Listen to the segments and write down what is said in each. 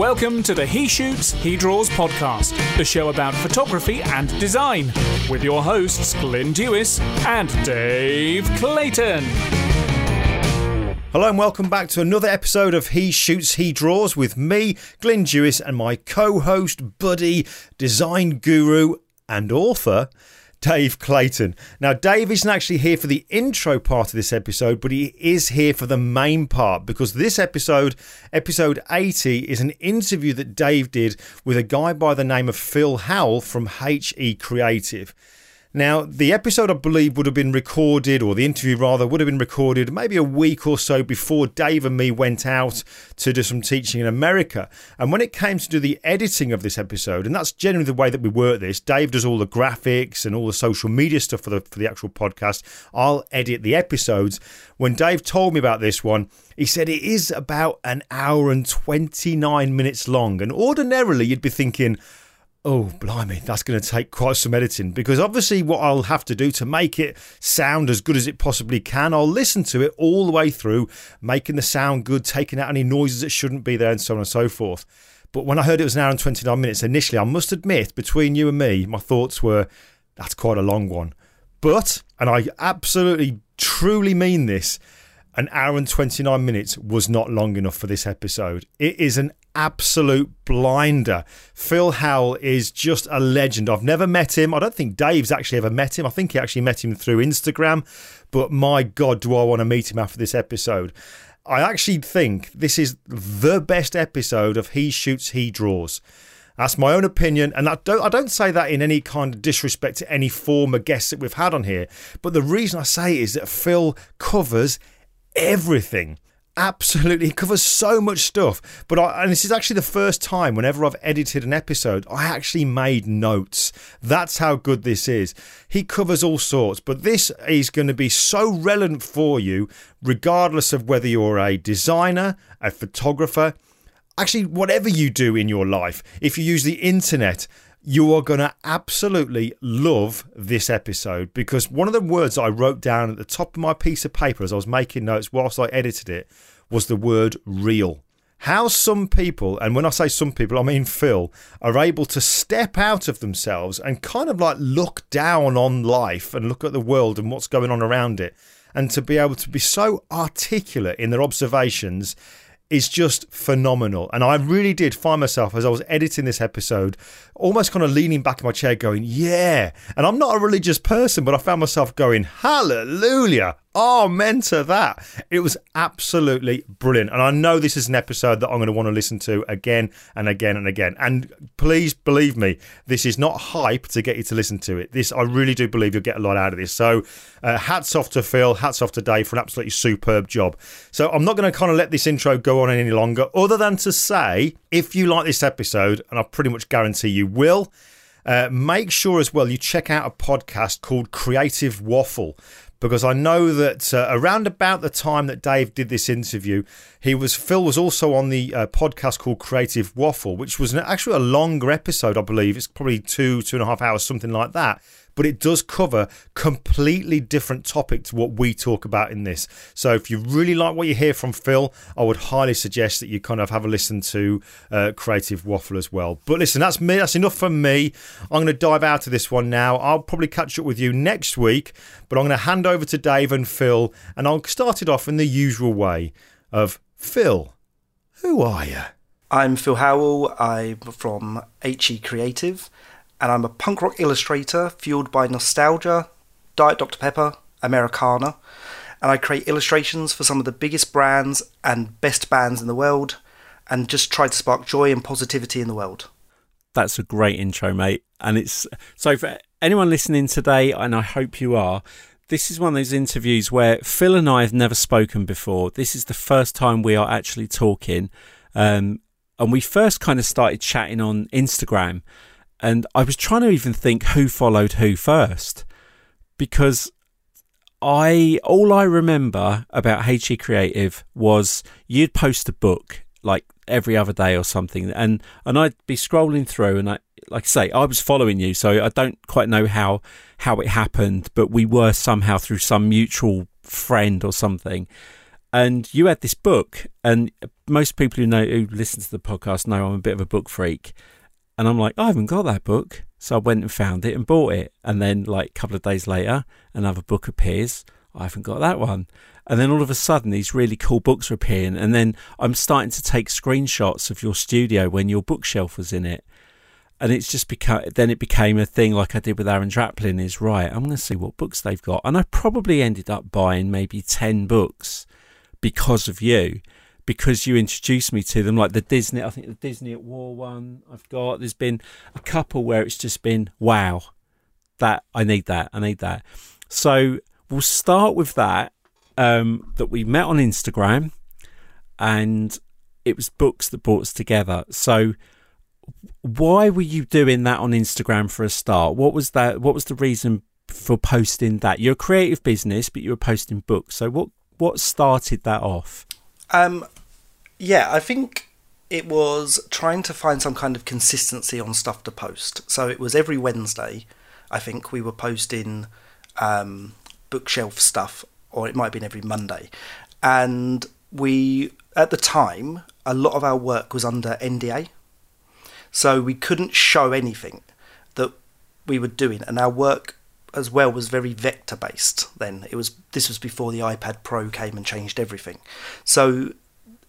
Welcome to the He Shoots, He Draws podcast, the show about photography and design, with your hosts Glyn Dewis and Dave Clayton. Hello and welcome back to another episode of He Shoots, He Draws with me, Glyn Dewis, and my co-host, buddy, design guru and author, Dave Clayton. Now, Dave isn't actually here for the intro part of this episode, but he is here for the main part, because this episode, episode 80, is an interview that Dave did with a guy by the name of Phil Howell from HE Creative. Now, the episode, I believe, would have been recorded, or the interview rather, would have been recorded maybe a week or so before Dave and me went out to do some teaching in America. And when it came to do the editing of this episode, and that's generally the way that we work this, Dave does all the graphics and all the social media stuff for the actual podcast. I'll edit the episodes. When Dave told me about this one, he said it is about an hour and 29 minutes long. And ordinarily, you'd be thinking, oh, blimey, that's going to take quite some editing, because obviously what I'll have to do to make it sound as good as it possibly can, I'll listen to it all the way through, making the sound good, taking out any noises that shouldn't be there, and so on and so forth. But when I heard it was an hour and 29 minutes initially, I must admit, between you and me, my thoughts were, that's quite a long one. But, and I absolutely, truly mean this, an hour and 29 minutes was not long enough for this episode. It is an absolute blinder. Phil Howell is just a legend. I've never met him. I don't think Dave's actually ever met him. I think he actually met him through Instagram. But my God, do I want to meet him after this episode. I actually think this is the best episode of He Shoots, He Draws. That's my own opinion, and I don't say that in any kind of disrespect to any former guests that we've had on here. But the reason I say it is that Phil covers everything. Absolutely, he covers so much stuff. But and this is actually the first time whenever I've edited an episode, I actually made notes. That's how good this is. He covers all sorts, but this is going to be so relevant for you, regardless of whether you're a designer, a photographer, actually whatever you do in your life. If you use the internet, you are going to absolutely love this episode, because one of the words I wrote down at the top of my piece of paper as I was making notes whilst I edited it was the word real. How some people, and when I say some people, I mean Phil, are able to step out of themselves and kind of like look down on life and look at the world and what's going on around it, and to be able to be so articulate in their observations is just phenomenal. And I really did find myself, as I was editing this episode, almost kind of leaning back in my chair going, yeah. And I'm not a religious person, but I found myself going, hallelujah, amen to that. It was absolutely brilliant. And I know this is an episode that I'm going to want to listen to again and again and again. And please believe me, this is not hype to get you to listen to it. This, I really do believe you'll get a lot out of this. So hats off to Phil, hats off to Dave for an absolutely superb job. So I'm not going to kind of let this intro go on any longer, other than to say, if you like this episode, and I pretty much guarantee you will, make sure as well you check out a podcast called Creative Waffle, because I know that around about the time that Dave did this interview, Phil was also on the podcast called Creative Waffle, which was actually a longer episode, I believe. It's probably 2.5 hours, something like that. But it does cover completely different topic to what we talk about in this. So if you really like what you hear from Phil, I would highly suggest that you kind of have a listen to Creative Waffle as well. But listen, that's me. That's enough from me. I'm going to dive out of this one now. I'll probably catch up with you next week, but I'm going to hand over to Dave and Phil, and I'll start it off in the usual way of, Phil, who are you? I'm Phil Howell. I'm from HE Creative. And I'm a punk rock illustrator fueled by nostalgia, Diet Dr. Pepper, Americana. And I create illustrations for some of the biggest brands and best bands in the world, and just try to spark joy and positivity in the world. That's a great intro, mate. And it's so for anyone listening today, and I hope you are, this is one of those interviews where Phil and I have never spoken before. This is the first time we are actually talking. And we first kind of started chatting on Instagram. And I was trying to even think who followed who first, because all I remember about HE Creative was you'd post a book like every other day or something, and I'd be scrolling through, and I, like I say, I was following you, so I don't quite know how it happened, but we were somehow through some mutual friend or something, And you had this book, and most people who listen to the podcast know I'm a bit of a book freak. And I'm like, I haven't got that book. So I went and found it and bought it. And then, like, a couple of days later, another book appears. I haven't got that one. And then all of a sudden, these really cool books are appearing. And then I'm starting to take screenshots of your studio when your bookshelf was in it. And it's just became a thing, like I did with Aaron Draplin, is right, I'm going to see what books they've got. And I probably ended up buying maybe 10 books because of you, because you introduced me to them, like the Disney at War one I've got. There's been a couple where it's just been, wow, that I need that. So we'll start with that, that we met on Instagram, and it was books that brought us together. So why were you doing that on Instagram for a start? What was the reason for posting that? You're a creative business, but you were posting books. So what started that off? Yeah, I think it was trying to find some kind of consistency on stuff to post. So it was every Wednesday, I think we were posting bookshelf stuff, or it might have been every Monday. And we, at the time, a lot of our work was under NDA. So we couldn't show anything that we were doing. And our work as well was very vector based then. This was before the iPad Pro came and changed everything. So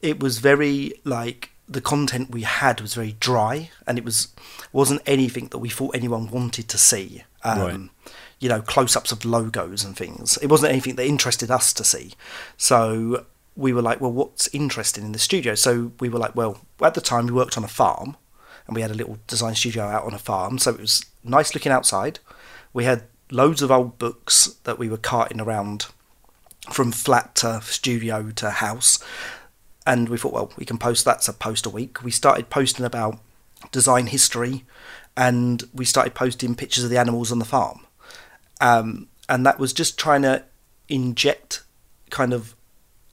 it was very, like, the content we had was very dry, and it wasn't anything that we thought anyone wanted to see. Right. You know, close-ups of logos and things. It wasn't anything that interested us to see. So we were like, well, what's interesting in the studio? So we were like, well, at the time we worked on a farm, and we had a little design studio out on a farm. So it was nice looking outside. We had loads of old books that we were carting around from flat to studio to house. And we thought, well, we can post that, so post a week. We started posting about design history, and we started posting pictures of the animals on the farm. And that was just trying to inject kind of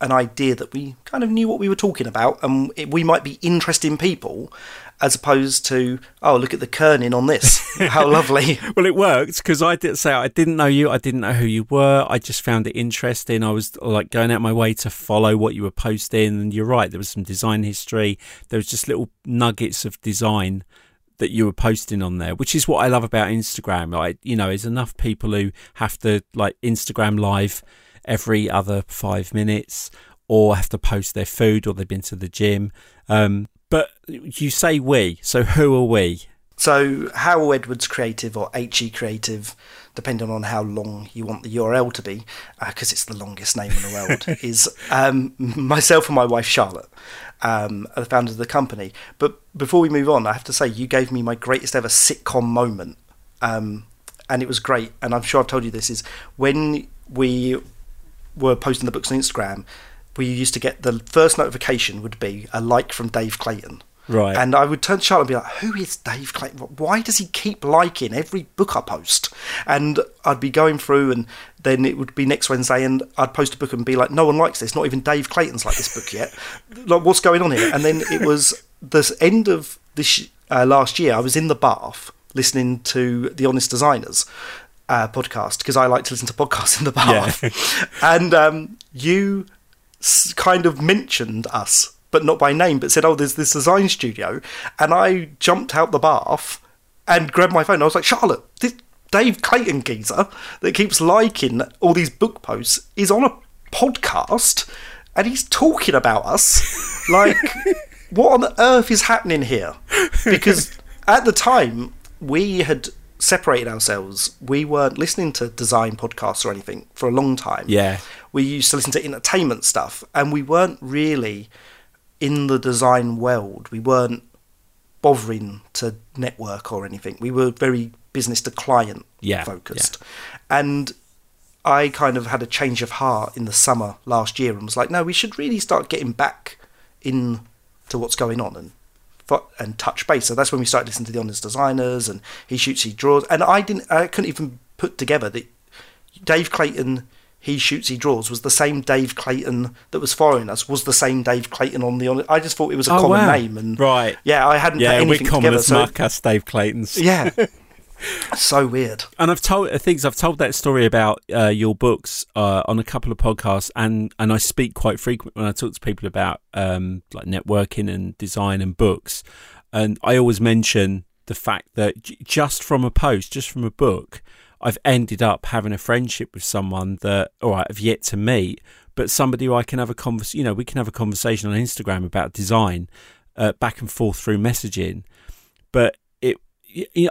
an idea that we kind of knew what we were talking about, and we might be interesting people, as opposed to, oh, look at the kerning on this. How lovely. Well, it worked, because I did say I didn't know you. I didn't know who you were. I just found it interesting. I was like going out my way to follow what you were posting. And you're right. There was some design history. There was just little nuggets of design that you were posting on there, which is what I love about Instagram. Like, you know, there's enough people who have to, like, Instagram live every other 5 minutes, or have to post their food, or they've been to the gym. But you say we, so who are we? So Howard Edwards Creative, or HE Creative, depending on how long you want the URL to be, because it's the longest name in the world, is myself and my wife Charlotte, are the founders of the company. But before we move on, I have to say you gave me my greatest ever sitcom moment, and it was great. And I'm sure I've told you this, is when we were posting the books on Instagram, we used to get, the first notification would be a like from Dave Clayton. Right. And I would turn to Charlotte and be like, who is Dave Clayton? Why does he keep liking every book I post? And I'd be going through, and then it would be next Wednesday, and I'd post a book and be like, no one likes this. Not even Dave Clayton's liked this book yet. Like, what's going on here? And then it was the end of this last year, I was in the bath listening to the Honest Designers podcast, because I like to listen to podcasts in the bath. Yeah. And you kind of mentioned us, but not by name, but said, oh, there's this design studio. And I jumped out the bath and grabbed my phone. I was like, Charlotte, this Dave Clayton geezer that keeps liking all these book posts is on a podcast, and he's talking about us. Like, what on earth is happening here? Because at the time, we had separated ourselves. We weren't listening to design podcasts or anything for a long time. Yeah. We used to listen to entertainment stuff, and we weren't really in the design world. We weren't bothering to network or anything. We were very business to client focused. Yeah. And I kind of had a change of heart in the summer last year and was like, no, we should really start getting back into what's going on and touch base. So that's when we started listening to the Honest Designers and He Shoots, He Draws. And I couldn't even put together that Dave Clayton, He Shoots, He Draws was the same Dave Clayton that was following us, was the same Dave Clayton on the Honest. I just thought it was a common name. And right. Yeah, I hadn't put anything together. Yeah, we're common as Marcus Dave Clayton's. Yeah. So weird. And I've told that story about your books on a couple of podcasts, and I speak quite frequently when I talk to people about like networking and design and books, and I always mention the fact that just from a post, just from a book, I've ended up having a friendship with someone that, all right, I've yet to meet, but somebody who I can have a conversation, you know, we can have a conversation on Instagram about design, back and forth through messaging. But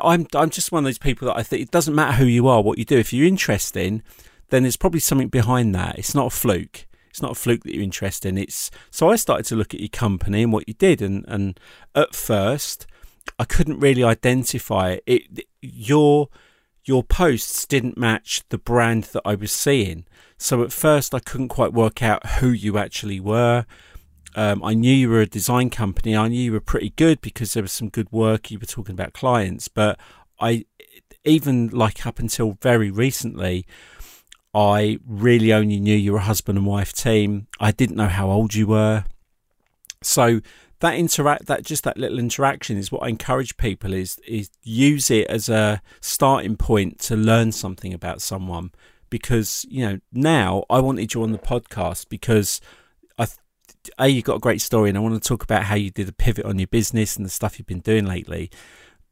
I'm just one of those people that I think it doesn't matter who you are, what you do. If you're interesting, then there's probably something behind that. It's not a fluke. It's not a fluke that you're interested in. It's so I started to look at your company and what you did, and at first I couldn't really identify it. Your posts didn't match the brand that I was seeing, so at first I couldn't quite work out who you actually were. I knew you were a design company. I knew you were pretty good because there was some good work. You were talking about clients, but I, even like up until very recently, I really only knew you were a husband and wife team. I didn't know how old you were. So that little interaction is what I encourage people is use it as a starting point to learn something about someone. Because, you know, now I wanted you on the podcast because A, you've got a great story, and I want to talk about how you did a pivot on your business and the stuff you've been doing lately.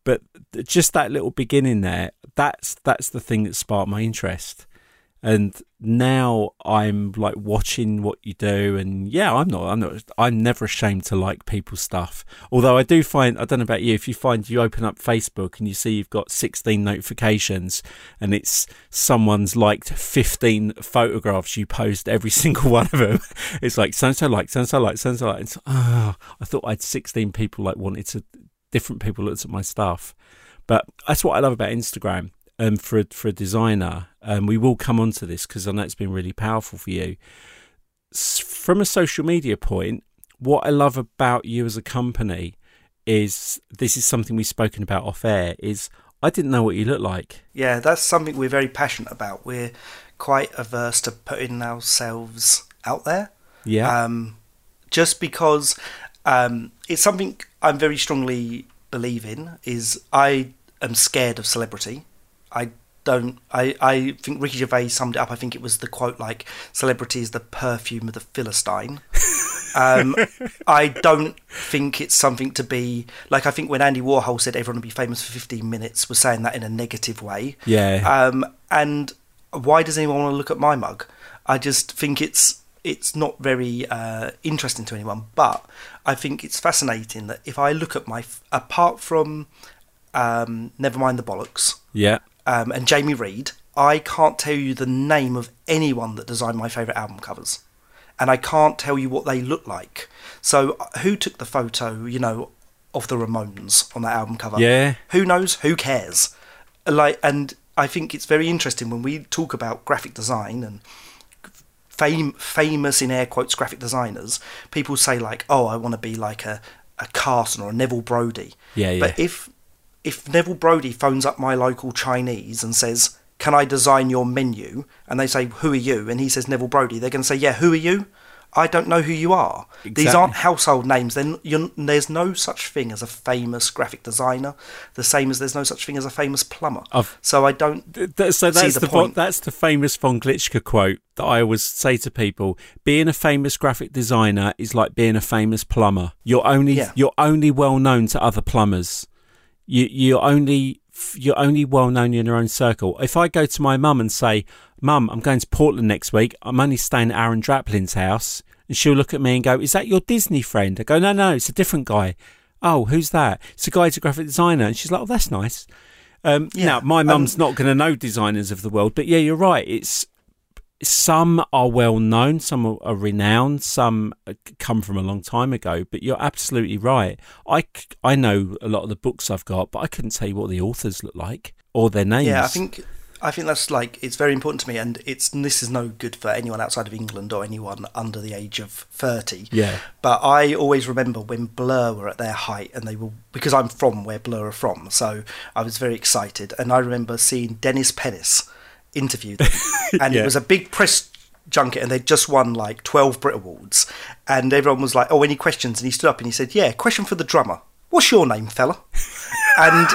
But just that little beginning there, that's the thing that sparked my interest. And now I'm like watching what you do, and yeah, I'm never ashamed to like people's stuff. Although I do find, I don't know about you, if you find you open up Facebook and you see you've got 16 notifications and it's someone's liked 15 photographs, you post every single one of them. It's like, so-and-so liked, so-and-so liked, so-and-so liked. It's, oh, I thought I had 16 people like wanted to, different people looked at my stuff. But that's what I love about Instagram. For a designer, we will come onto this because I know it's been really powerful for you. From a social media point, what I love about you as a company is, this is something we've spoken about off air, is I didn't know what you look like. Yeah, that's something we're very passionate about. We're quite averse to putting ourselves out there. Yeah. Just because it's something I'm very strongly believe in, is I am scared of celebrity. I think Ricky Gervais summed it up. I think it was the quote, like, celebrity is the perfume of the Philistine. I don't think it's something to be, like, I think when Andy Warhol said everyone would be famous for 15 minutes, was saying that in a negative way. Yeah. And why does anyone want to look at my mug? I just think it's not very interesting to anyone, but I think it's fascinating that if I look at my, apart from Never Mind the Bollocks. Yeah. And Jamie Reed, I can't tell you the name of anyone that designed my favourite album covers. And I can't tell you what they look like. So who took the photo, you know, of the Ramones on that album cover? Yeah. Who knows? Who cares? Like, and I think it's very interesting when we talk about graphic design and famous, in air quotes, graphic designers, people say like, oh, I want to be like a Carson or a Neville Brody. Yeah, yeah. But if Neville Brody phones up my local Chinese and says, can I design your menu? And they say, who are you? And he says, Neville Brody. They're going to say, yeah, who are you? I don't know who you are. Exactly. These aren't household names. There's no such thing as a famous graphic designer, the same as there's no such thing as a famous plumber. So that's the point. That's the famous von Glitschka quote that I always say to people. Being a famous graphic designer is like being a famous plumber. You're only well known to other plumbers. You're only well known in your own circle. If I go to my mum and say, Mum, I'm going to Portland next week. I'm only staying at Aaron Draplin's house. And she'll look at me and go, is that your Disney friend? I go, no, it's a different guy. Oh, who's that? It's a guy who's a graphic designer. And she's like, oh, that's nice. Now, my mum's not going to know designers of the world. But yeah, you're right. It's some are well known. Some are renowned. Some come from a long time ago. But you're absolutely right. I know a lot of the books I've got, but I couldn't tell you what the authors look like or their names. Yeah, I think that's like, it's very important to me. And this is no good for anyone outside of England or anyone under the age of 30. Yeah. But I always remember when Blur were at their height, and they were, because I'm from where Blur are from. So I was very excited. And I remember seeing Dennis Pennis interviewed them, and yeah. It was a big press junket, and they'd just won like 12 Brit Awards, and everyone was like, oh, any questions? And he stood up and he said, yeah, question for the drummer, what's your name, fella? And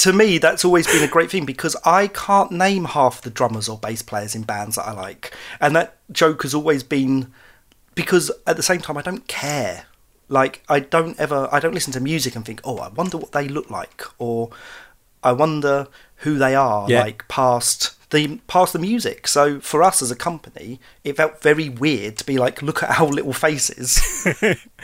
to me, that's always been a great thing, because I can't name half the drummers or bass players in bands that I like. And that joke has always been, because at the same time, I don't care. Like, I don't listen to music and think, oh, I wonder what they look like, or I wonder who they are, like, past the music. So for us as a company, it felt very weird to be like, look at our little faces.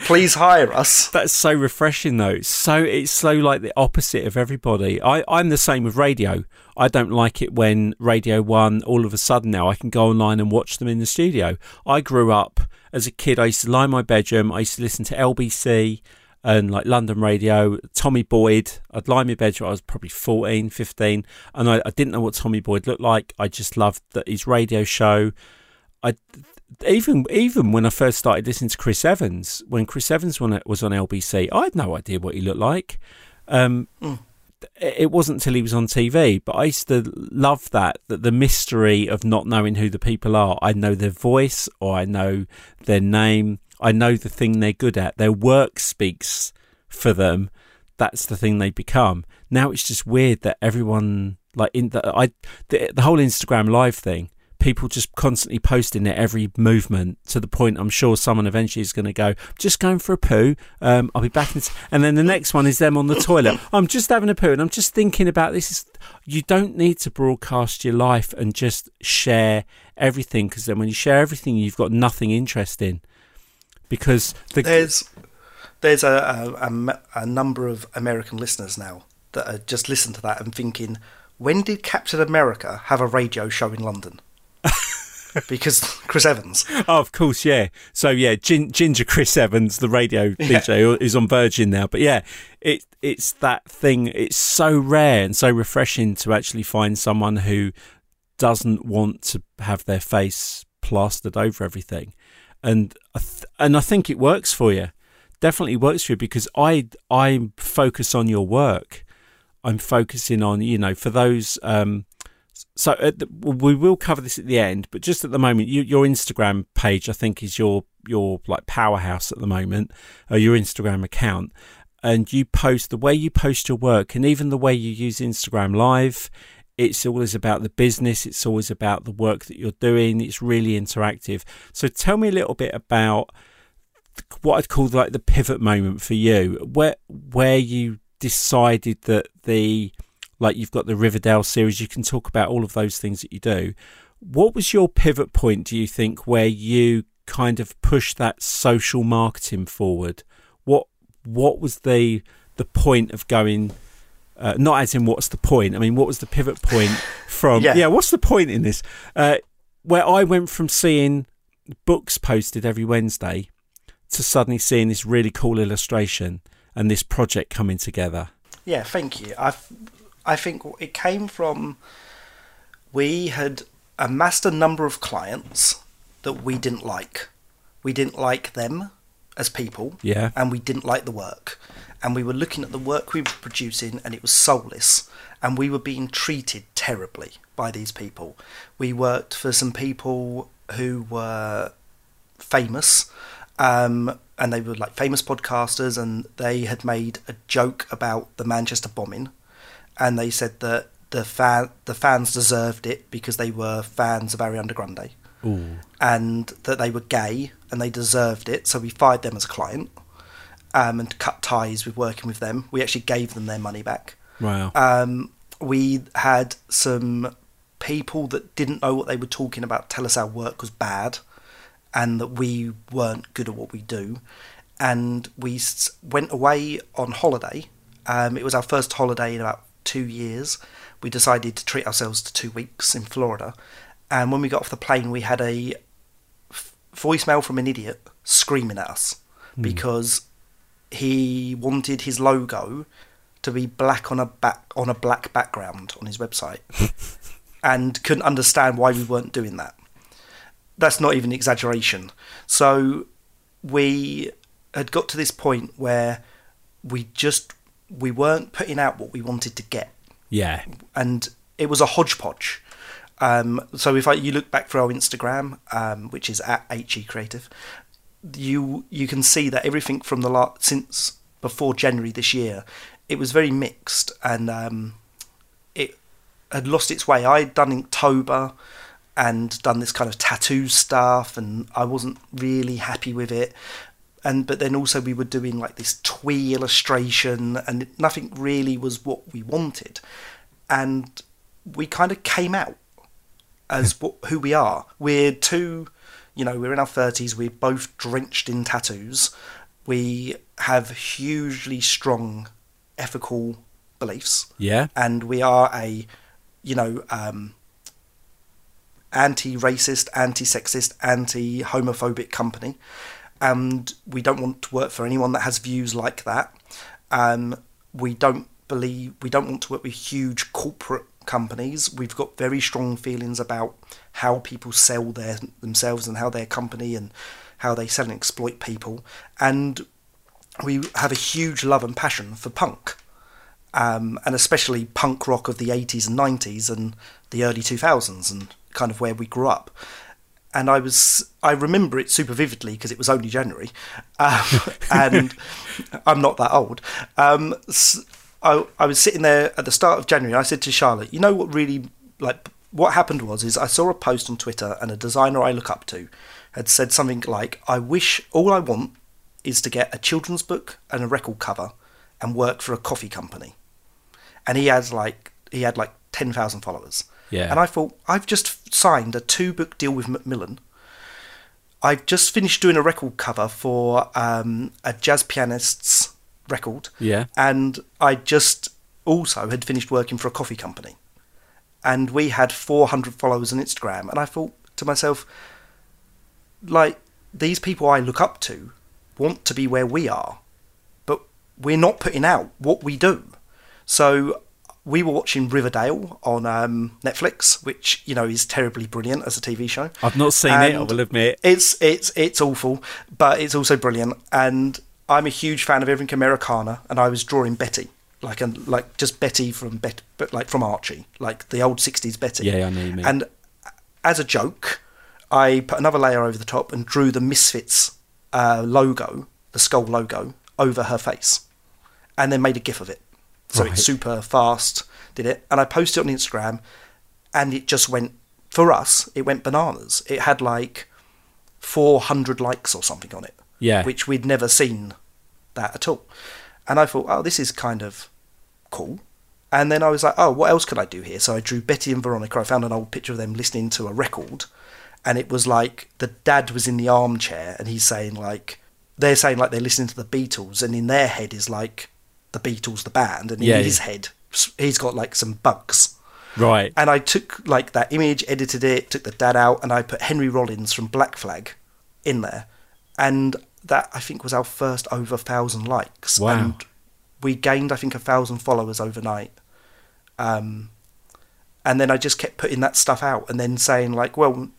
Please hire us. That's so refreshing, though. It's so like the opposite of everybody. I'm the same with radio. I don't like it when Radio 1, all of a sudden now, I can go online and watch them in the studio. I grew up as a kid. I used to lie in my bedroom. I used to listen to LBC and like London radio, Tommy Boyd. I'd lie in my bedroom. I was probably 14, 15. And I didn't know what Tommy Boyd looked like. I just loved his radio show. Even when I first started listening to Chris Evans, when Chris Evans was on LBC, I had no idea what he looked like. It wasn't till he was on TV, but I used to love that the mystery of not knowing who the people are. I know their voice, or I know their name. I know the thing they're good at. Their work speaks for them. That's the thing they become. Now it's just weird that everyone, like, the whole Instagram Live thing, people just constantly posting their every movement, to the point I'm sure someone eventually is going to go, just going for a poo, I'll be back in and then the next one is them on the toilet. I'm just having a poo and I'm just thinking about this. You don't need to broadcast your life and just share everything, because then when you share everything, you've got nothing interesting. Because there's a number of American listeners now that are just listening to that and thinking, when did Captain America have a radio show in London? Because Chris Evans. Oh, of course, yeah. So yeah, Ginger Chris Evans, the radio DJ, is on Virgin now. But yeah, it's that thing. It's so rare and so refreshing to actually find someone who doesn't want to have their face plastered over everything. And I think it works for you. Definitely works for you, because I focus on your work. I'm focusing on, you know, for those. We will cover this at the end, but just at the moment, your Instagram page, I think, is your like powerhouse at the moment, or your Instagram account. And you post, the way you post your work, and even the way you use Instagram Live. It's always about the business. It's always about the work that you're doing. It's really interactive. So tell me a little bit about what I'd call like the pivot moment for you, where you decided that like you've got the Riverdale series. You can talk about all of those things that you do. What was your pivot point, do you think, where you kind of pushed that social marketing forward? What was the point of going? Not as in what's the point. I mean, what was the pivot point from... yeah, what's the point in this? Where I went from seeing books posted every Wednesday to suddenly seeing this really cool illustration and this project coming together. Yeah, thank you. I think it came from... We had amassed a number of clients that we didn't like. We didn't like them as people. Yeah. And we didn't like the work. And we were looking at the work we were producing, and it was soulless. And we were being treated terribly by these people. We worked for some people who were famous, and they were like famous podcasters, and they had made a joke about the Manchester bombing, and they said that the fans deserved it because they were fans of Ariana Grande. Ooh. And that they were gay and they deserved it, so we fired them as a client. And cut ties with working with them. We actually gave them their money back. Wow. We had some people that didn't know what they were talking about tell us our work was bad and that we weren't good at what we do. And we went away on holiday. It was our first holiday in about 2 years. We decided to treat ourselves to 2 weeks in Florida. And when we got off the plane, we had a voicemail from an idiot screaming at us because... He wanted his logo to be black on a black background on his website and couldn't understand why we weren't doing that. That's not even an exaggeration. So we had got to this point where we weren't putting out what we wanted to get. Yeah. And it was a hodgepodge. So if you look back for our Instagram, which is at HE Creative, you can see that everything from since before January this year, it was very mixed, and had lost its way. I'd done Inktober and done this kind of tattoo stuff, and I wasn't really happy with it. But then also we were doing like this twee illustration, and nothing really was what we wanted. And we kind of came out as who we are. We're two, you know, we're in our 30s, we're both drenched in tattoos. We have hugely strong ethical beliefs. Yeah. And we are a, you know, anti-racist, anti-sexist, anti-homophobic company. And we don't want to work for anyone that has views like that. We don't want to work with huge corporate companies. We've got very strong feelings about how people sell themselves and how their company and how they sell and exploit people. And we have a huge love and passion for punk, and especially punk rock of the 80s and 90s and the early 2000s and kind of where we grew up. And I remember it super vividly because it was only January, and I'm not that old. So I was sitting there at the start of January. I said to Charlotte, "You know what really like what happened was is I saw a post on Twitter, and a designer I look up to had said something like, 'I wish all I want is to get a children's book and a record cover and work for a coffee company.'" And he had like 10,000 followers. Yeah. And I thought, I've just signed a 2-book deal with Macmillan. I've just finished doing a record cover for a jazz pianist's record. Yeah. And I just also had finished working for a coffee company. And we had 400 followers on Instagram. And I thought to myself, like, these people I look up to want to be where we are, but we're not putting out what we do. So we were watching Riverdale on Netflix, which, you know, is terribly brilliant as a TV show. I've not seen it, I will admit. It's awful, but it's also brilliant. And I'm a huge fan of everything Americana, and I was drawing Betty, like just Betty from Archie, like the old 60s Betty. Yeah, I know you mean. And as a joke, I put another layer over the top and drew the Misfits logo, the skull logo, over her face, and then made a GIF of it. So right. It's super fast, did it. And I posted it on Instagram, and it just went, for us, it went bananas. It had like 400 likes or something on it. Yeah. Which we'd never seen that at all. And I thought, oh, this is kind of cool. And then I was like, oh, what else could I do here? So I drew Betty and Veronica. I found an old picture of them listening to a record. And it was like the dad was in the armchair, and he's saying like, they're saying like they're listening to the Beatles. And in their head is like, the Beatles, the band, and in his head, he's got like some bugs. Right. And I took like that image, edited it, took the dad out, and I put Henry Rollins from Black Flag in there. And that, I think, was our first over 1,000 likes. Wow. And we gained, I think, 1,000 followers overnight. And then I just kept putting that stuff out and then saying like, well,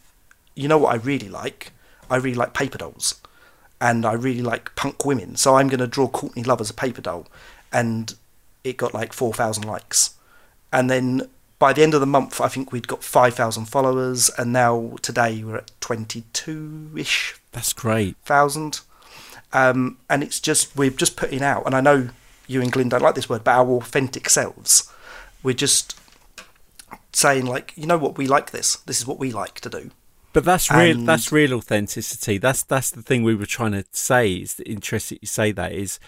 you know what I really like? I really like paper dolls. And I really like punk women. So I'm going to draw Courtney Love as a paper doll. And it got like 4,000 likes. And then by the end of the month, I think we'd got 5,000 followers. And now today we're at 22-ish. That's great. Thousand. And it's just, we're just putting out. And I know you and Glyn don't like this word, but our authentic selves. We're just saying like, you know what, we like this. This is what we like to do. But that's real. That's real authenticity. That's the thing we were trying to say. It's interesting you say that. Is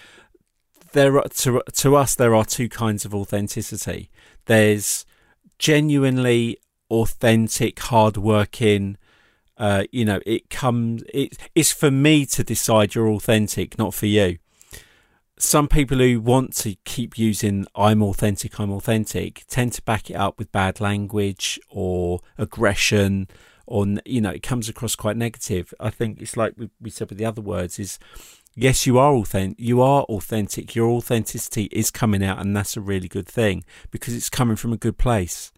there are, to us there are two kinds of authenticity. There's genuinely authentic, hardworking. You know, it comes. It's for me to decide you're authentic, not for you. Some people who want to keep using I'm authentic" tend to back it up with bad language or aggression. Or, you know, it comes across quite negative. I think it's like we said with the other words is, yes, you are authentic. Your authenticity is coming out, and that's a really good thing because it's coming from a good place.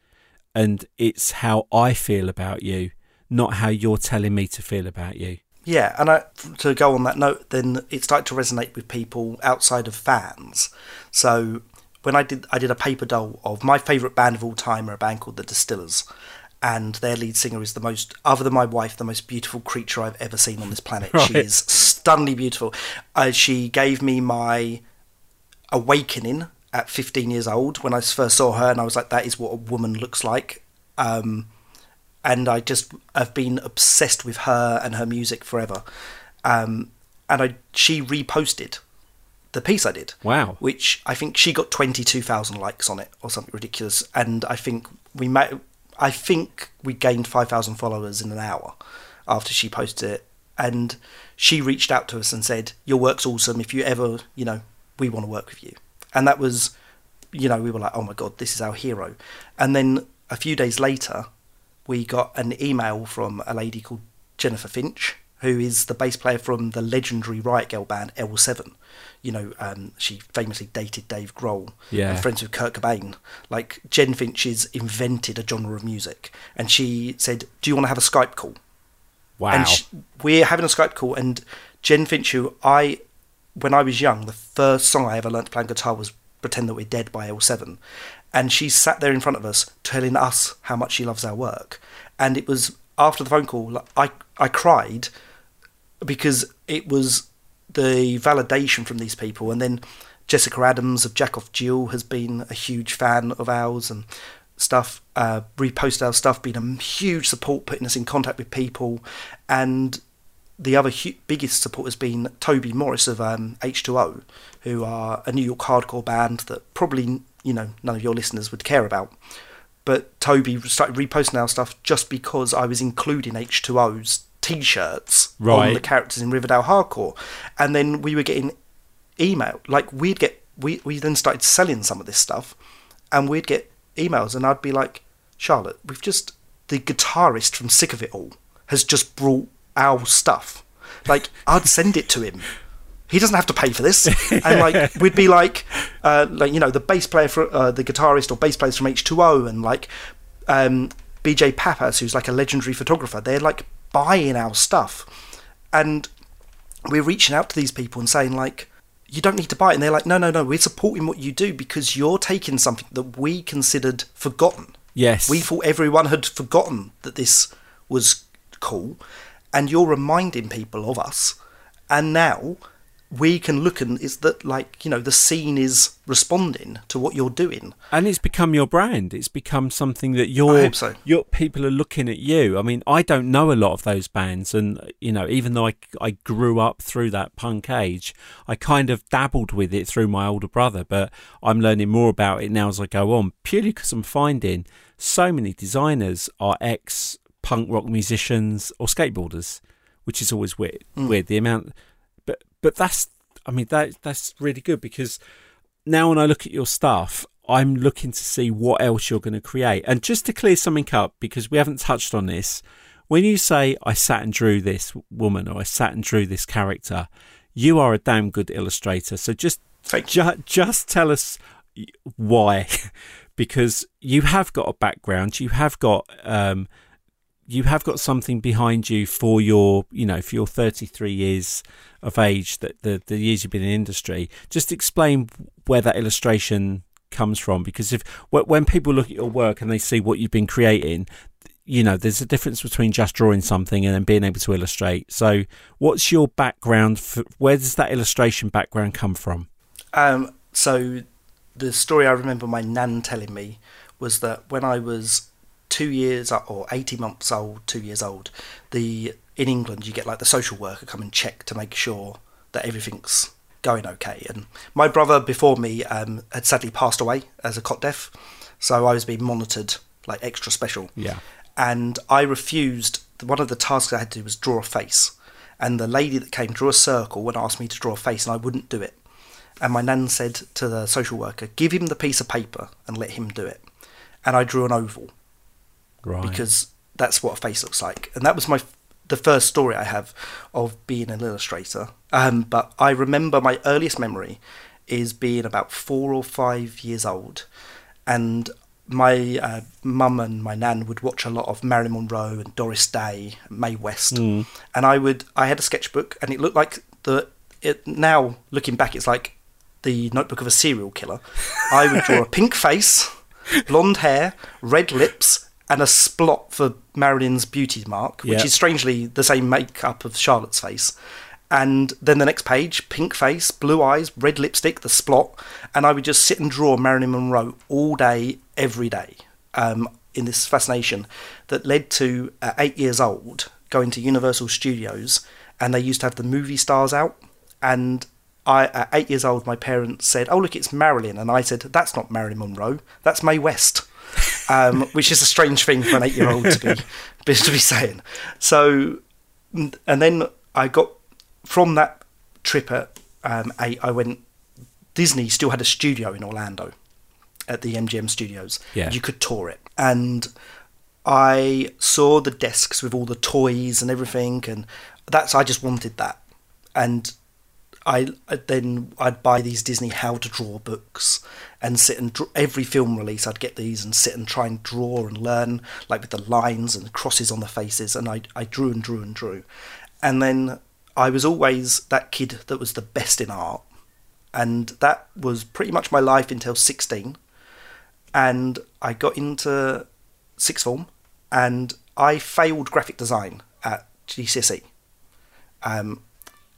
And it's how I feel about you, not how you're telling me to feel about you. Yeah, and to go on that note, then it's like to resonate with people outside of fans. So when I did a paper doll of my favourite band of all time, a band called The Distillers. And their lead singer is the most, other than my wife, the most beautiful creature I've ever seen on this planet. Right. She is stunningly beautiful. She gave me my awakening at 15 years old when I first saw her, and I was like, that is what a woman looks like. And I just have been obsessed with her and her music forever. And she reposted the piece I did. Wow. Which I think she got 22,000 likes on it or something ridiculous. And I think we gained 5,000 followers in an hour after she posted it. And she reached out to us and said, your work's awesome. If you ever, we want to work with you. And that was, we were like, oh my God, this is our hero. And then a few days later, we got an email from a lady called Jennifer Finch, who is the bass player from the legendary Riot Girl band L7. She famously dated Dave Grohl, yeah, and friends with Kurt Cobain. Like, Jen Finch has invented a genre of music. And she said, do you want to have a Skype call? Wow. And we're having a Skype call, and Jen Finch, who when I was young, the first song I ever learned to play on guitar was Pretend That We're Dead by L7. And she sat there in front of us telling us how much she loves our work. And it was after the phone call, like, I cried, because it was the validation from these people. And then Jessica Adams of Jack Off Jill has been a huge fan of ours and stuff, reposted our stuff, been a huge support, putting us in contact with people. And the other biggest support has been Toby Morris of H2O, who are a New York hardcore band that probably none of your listeners would care about, but Toby started reposting our stuff just because I was including H2O's t-shirts, right, on the characters in Riverdale hardcore. And then we were getting email, like we then started selling some of this stuff, and we'd get emails, and I'd be like, Charlotte, the guitarist from Sick of It All has just brought our stuff. Like, I'd send it to him. He doesn't have to pay for this. And like, we'd be like, the bass player for the guitarist or bass players from H2O, and like BJ Pappas, who's like a legendary photographer. They're like buying our stuff, and we're reaching out to these people and saying like, you don't need to buy it. And they're like, no, we're supporting what you do because you're taking something that we considered forgotten. Yes. We thought everyone had forgotten that this was cool, and you're reminding people of us. And now we can look, and it's that, like, the scene is responding to what you're doing. And it's become your brand. It's become something that I hope so. Your people are looking at you. I mean, I don't know a lot of those bands. And, even though I grew up through that punk age, I kind of dabbled with it through my older brother. But I'm learning more about it now as I go on, purely because I'm finding so many designers are ex-punk rock musicians or skateboarders, which is always weird. The amount... But that's really good, because now when I look at your stuff, I'm looking to see what else you're going to create. And just to clear something up, because we haven't touched on this, when you say, I sat and drew this woman, or I sat and drew this character, you are a damn good illustrator. So just tell us why, because you have got a background, you have got something behind you for your, for your 33 years of age, that the years you've been in the industry. Just explain where that illustration comes from, because when people look at your work and they see what you've been creating, there's a difference between just drawing something and then being able to illustrate. So what's your background? Where does that illustration background come from? So the story I remember my nan telling me was that when I was 2 years or 18 months old, 2 years old, in England you get like the social worker come and check to make sure that everything's going okay. And my brother before me had sadly passed away as a cot death, so I was being monitored like extra special. Yeah. And I refused. One of the tasks I had to do was draw a face, and the lady that came drew a circle and asked me to draw a face, and I wouldn't do it. And my nan said to the social worker, "Give him the piece of paper and let him do it." And I drew an oval. Right. Because that's what a face looks like. And that was the first story I have of being an illustrator. But I remember my earliest memory is being about 4 or 5 years old. And my mum and my nan would watch a lot of Marilyn Monroe and Doris Day, and Mae West. Mm. And I had a sketchbook, and it looked like now looking back, it's like the notebook of a serial killer. I would draw a pink face, blonde hair, red lips, and a splot for Marilyn's beauty mark, which is strangely the same makeup of Charlotte's face. And then the next page, pink face, blue eyes, red lipstick, the splot. And I would just sit and draw Marilyn Monroe all day, every day, in this fascination that led to, at 8 years old, going to Universal Studios, and they used to have the movie stars out. And I, at 8 years old, my parents said, "Oh, look, it's Marilyn." And I said, "That's not Marilyn Monroe, that's Mae West." Which is a strange thing for an 8-year-old to be saying. So, and then I got, from that trip at 8, I went, Disney still had a studio in Orlando at the MGM Studios. Yeah. You could tour it. And I saw the desks with all the toys and everything, and I just wanted that. And I'd buy these Disney How to Draw books and sit and draw. Every film release I'd get these and sit and try and draw and learn, like with the lines and the crosses on the faces, and I drew and drew and drew. And then I was always that kid that was the best in art, and that was pretty much my life until 16. And I got into sixth form, and I failed graphic design at GCSE.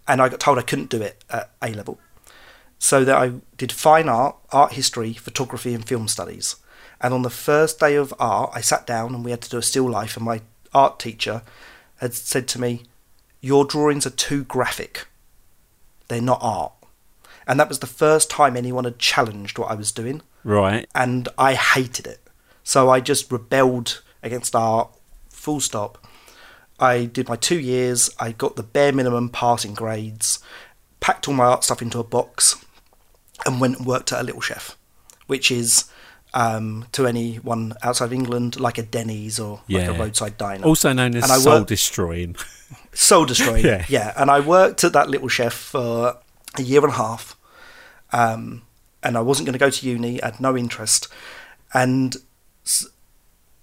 And I got told I couldn't do it at A level. So that I did fine art, art history, photography and film studies. And on the first day of art, I sat down and we had to do a still life, and my art teacher had said to me, "Your drawings are too graphic. They're not art." And that was the first time anyone had challenged what I was doing. Right. And I hated it. So I just rebelled against art, full stop. I did my 2 years, I got the bare minimum passing grades, packed all my art stuff into a box, and went and worked at a Little Chef, which is, to anyone outside of England, like a Denny's or like a roadside diner. Also known as soul-destroying. Soul-destroying, yeah. And I worked at that Little Chef for a year and a half, and I wasn't going to go to uni, I had no interest, and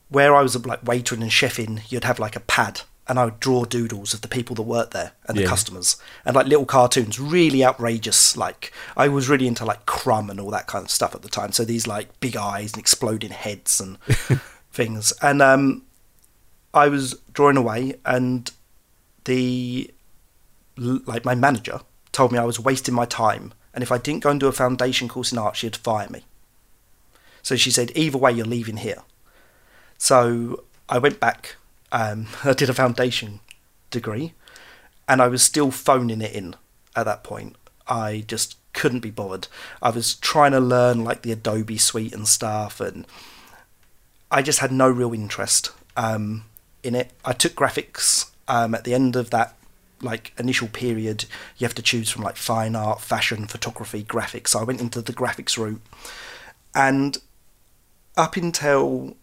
where I was like waitering and chefing, you'd have like a pad, and I would draw doodles of the people that worked there and the customers, and like little cartoons, really outrageous. Like I was really into like Crumb and all that kind of stuff at the time. So these like big eyes and exploding heads and things. And I was drawing away, and my manager told me I was wasting my time, and if I didn't go and do a foundation course in art, she'd fire me. So she said, "Either way, you're leaving here." So I went back. I did a foundation degree, and I was still phoning it in at that point. I just couldn't be bothered. I was trying to learn like the Adobe suite and stuff, and I just had no real interest in it. I took graphics at the end of that like initial period. You have to choose from like fine art, fashion, photography, graphics. So I went into the graphics route, and up until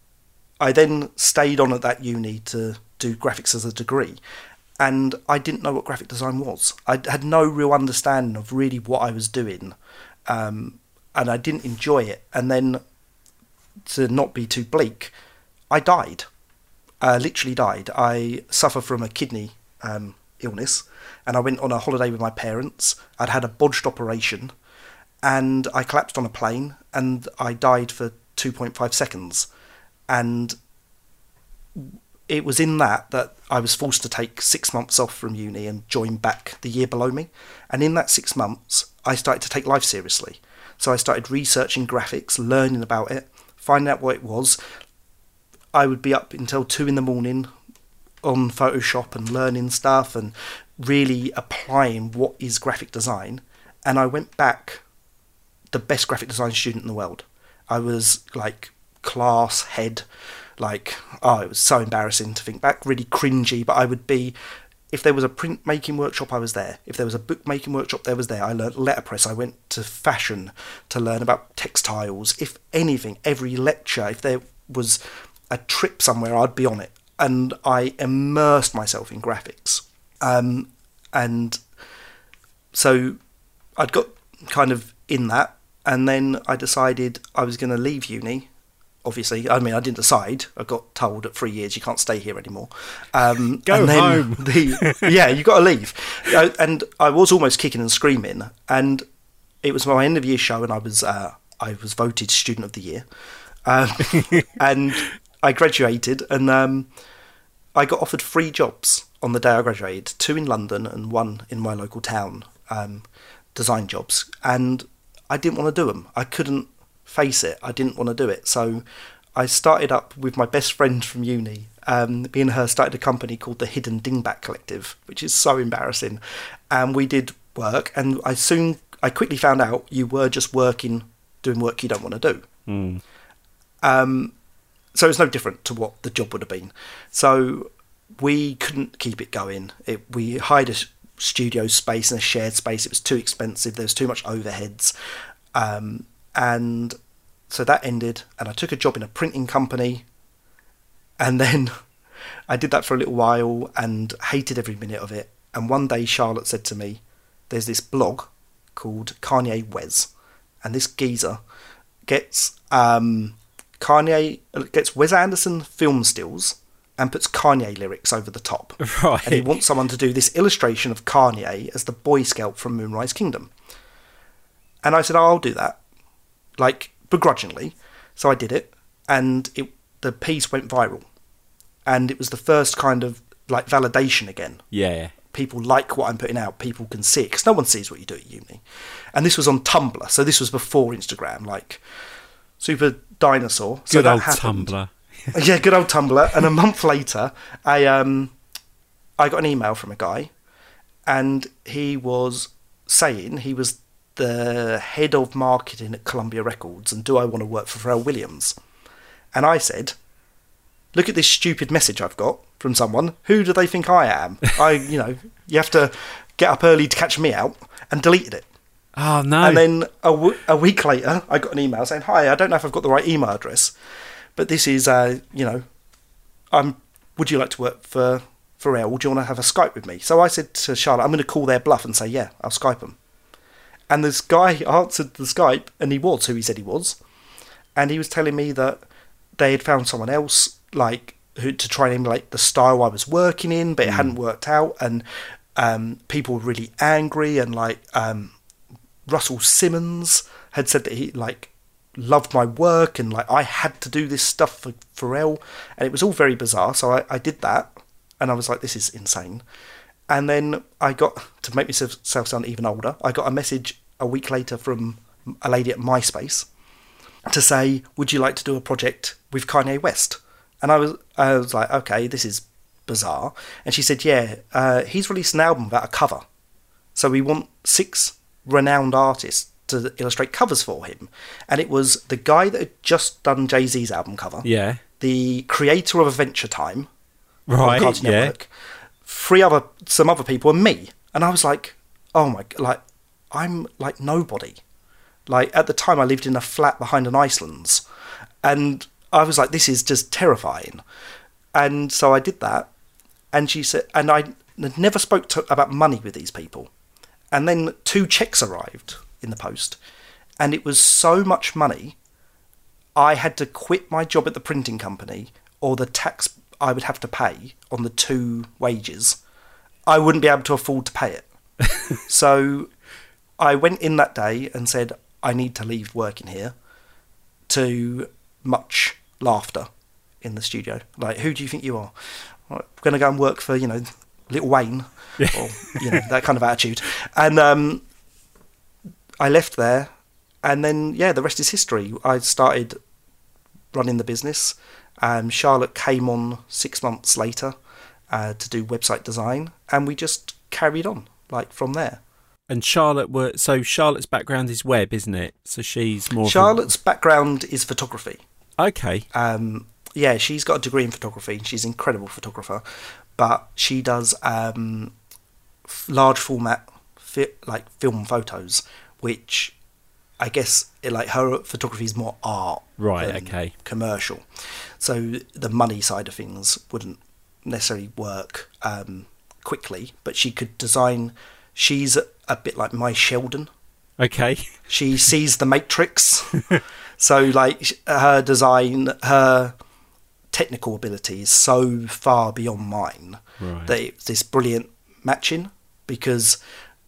I then stayed on at that uni to do graphics as a degree, and I didn't know what graphic design was. I had no real understanding of really what I was doing, and I didn't enjoy it. And then, to not be too bleak, I died. I literally died. I suffer from a kidney illness, and I went on a holiday with my parents. I'd had a bodged operation, and I collapsed on a plane, and I died for 2.5 seconds. And it was in that I was forced to take 6 months off from uni and join back the year below me. And in that 6 months, I started to take life seriously. So I started researching graphics, learning about it, finding out what it was. I would be up until 2 a.m. on Photoshop and learning stuff and really applying what is graphic design. And I went back the best graphic design student in the world. I was like class head, it was so embarrassing to think back, really cringy, but I would be, if there was a printmaking workshop, I was there. If there was a bookmaking workshop, there was there. I learnt letterpress, I went to fashion to learn about textiles. If anything, every lecture, if there was a trip somewhere, I'd be on it. And I immersed myself in graphics. And so I'd got kind of in that, and then I decided I was going to leave uni. Obviously, I mean, I didn't decide. I got told at 3 years, you can't stay here anymore. Go and then home. You got to leave. And I was almost kicking and screaming. And it was my end of year show, and I was voted student of the year. And I graduated, and I got offered 3 jobs. on the day I graduated, 2 in London and 1 in my local town, design jobs. And I didn't want to do them. I couldn't face it. I didn't want to do it. So I started up with my best friend from uni. Me and her started a company called the Hidden Dingbat Collective, which is so embarrassing. And we did work, and I quickly found out you were just doing work you don't want to do. Mm. So it's no different to what the job would have been. So we couldn't keep it going. We hired a studio space and a shared space. It was too expensive. There was too much overheads. And so that ended, and I took a job in a printing company. And then I did that for a little while and hated every minute of it. And one day Charlotte said to me, there's this blog called Kanye Wes, and this geezer gets Wes Anderson film stills and puts Kanye lyrics over the top. Right. And he wants someone to do this illustration of Kanye as the Boy Scout from Moonrise Kingdom. And I said, oh, I'll do that, like, begrudgingly. So I did it, and the piece went viral. And it was the first kind of, like, validation again. Yeah. People like what I'm putting out. People can see it, because no one sees what you do at uni. And this was on Tumblr, so this was before Instagram, like, super dinosaur. So good old Tumblr. Yeah, good old Tumblr. And a month later, I got an email from a guy, and he was saying he was the head of marketing at Columbia Records, and do I want to work for Pharrell Williams? And I said, look at this stupid message I've got from someone. Who do they think I am? You have to get up early to catch me out, and deleted it. Oh, no. And then a week later, I got an email saying, hi, I don't know if I've got the right email address, but this is, would you like to work for Pharrell? Do you want to have a Skype with me? So I said to Charlotte, I'm going to call their bluff and say, yeah, I'll Skype them. And this guy answered the Skype, and he was who he said he was. And he was telling me that they had found someone else, like, who to try and emulate the style I was working in, but it hadn't worked out. And people were really angry, and, like, Russell Simmons had said that he, like, loved my work, and, like, I had to do this stuff for Pharrell, and it was all very bizarre. So I did that, and I was like, this is insane. And then I got, to make myself sound even older, I got a message a week later from a lady at MySpace to say, would you like to do a project with Kanye West? And I was like, okay, this is bizarre. And she said, yeah, he's released an album without a cover, so we want 6 renowned artists to illustrate covers for him. And it was the guy that had just done Jay-Z's album cover, yeah, the creator of Adventure Time, right, on Cartoon Network, 3 other people, and me. And I was like, oh my god, like, I'm like nobody. Like, at the time I lived in a flat behind an Iceland's, and I was like, this is just terrifying. And so I did that, and she said, and I never spoke about money with these people. And then 2 checks arrived in the post, and it was so much money, I had to quit my job at the printing company, or the tax I would have to pay on the 2 wages, I wouldn't be able to afford to pay it. So I went in that day and said, I need to leave working here, to much laughter in the studio. Like, who do you think you are? I'm going to go and work for, Little Wayne, or that kind of attitude. And I left there, and then the rest is history. I started running the business. Charlotte came on 6 months later to do website design, and we just carried on like from there. And Charlotte's background is web, isn't it? So she's more. Charlotte's background is photography. Okay. She's got a degree in photography, and she's an incredible photographer. But she does large format, like film photos, which I guess like her photography is more art, right? Okay, commercial. So the money side of things wouldn't necessarily work quickly, but she could design. She's a bit like my Sheldon. Okay, she sees the Matrix. So like her design, her technical ability is so far beyond mine, right, that it's this brilliant matching, because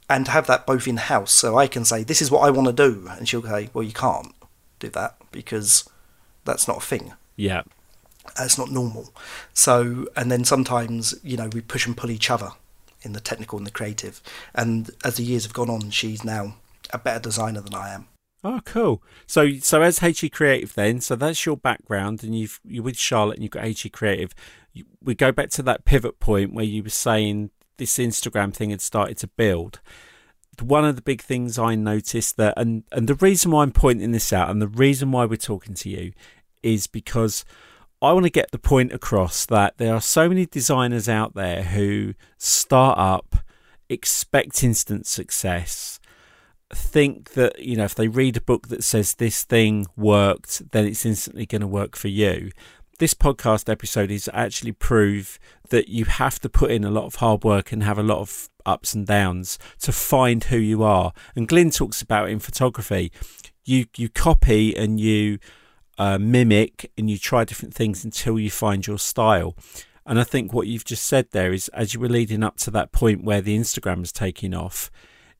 and have that both in house, so I can say this is what I want to do, and she'll say, well, you can't do that because that's not a thing. Yeah. It's not normal. So, and then sometimes, you know, we push and pull each other in the technical and the creative. And as the years have gone on, she's now a better designer than I am. Oh, cool. So as HE Creative then, so that's your background, and you're with Charlotte and you've got HE Creative. We go back to that pivot point where you were saying this Instagram thing had started to build. One of the big things I noticed that, and the reason why I'm pointing this out and the reason why we're talking to you is because I want to get the point across that there are so many designers out there who start up, expect instant success, think that, you know, if they read a book that says this thing worked, then it's instantly going to work for you. This podcast episode is actually proof that you have to put in a lot of hard work and have a lot of ups and downs to find who you are. And Glyn talks about it in photography. You copy and you mimic and you try different things until you find your style. And I think what you've just said there is, as you were leading up to that point where the Instagram was taking off,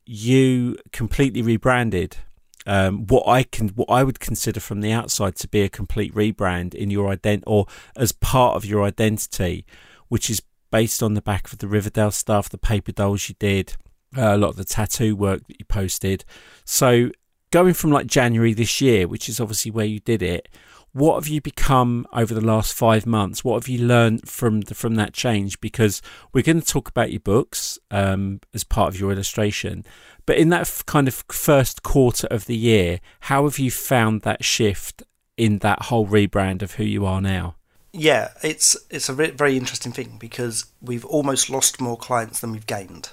you completely rebranded what I would consider from the outside to be a complete rebrand in your identity, or as part of your identity, which is based on the back of the Riverdale stuff, the paper dolls you did, a lot of the tattoo work that you posted. So going from like January this year, which is obviously where you did it, what have you become over the last 5 months? What have you learned from that change? Because we're going to talk about your books as part of your illustration. But in that kind of first quarter of the year, how have you found that shift in that whole rebrand of who you are now? Yeah, it's a very interesting thing because we've almost lost more clients than we've gained.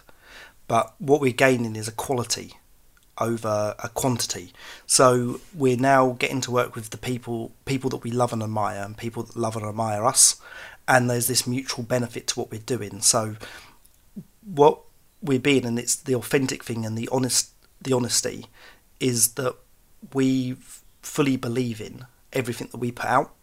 But what we're gaining is a quality over a quantity. So we're now getting to work with the people that we love and admire, and people that love and admire us, and there's this mutual benefit to what we're doing. So what we're being, and it's the authentic thing and the honesty, is that we fully believe in everything that we put out.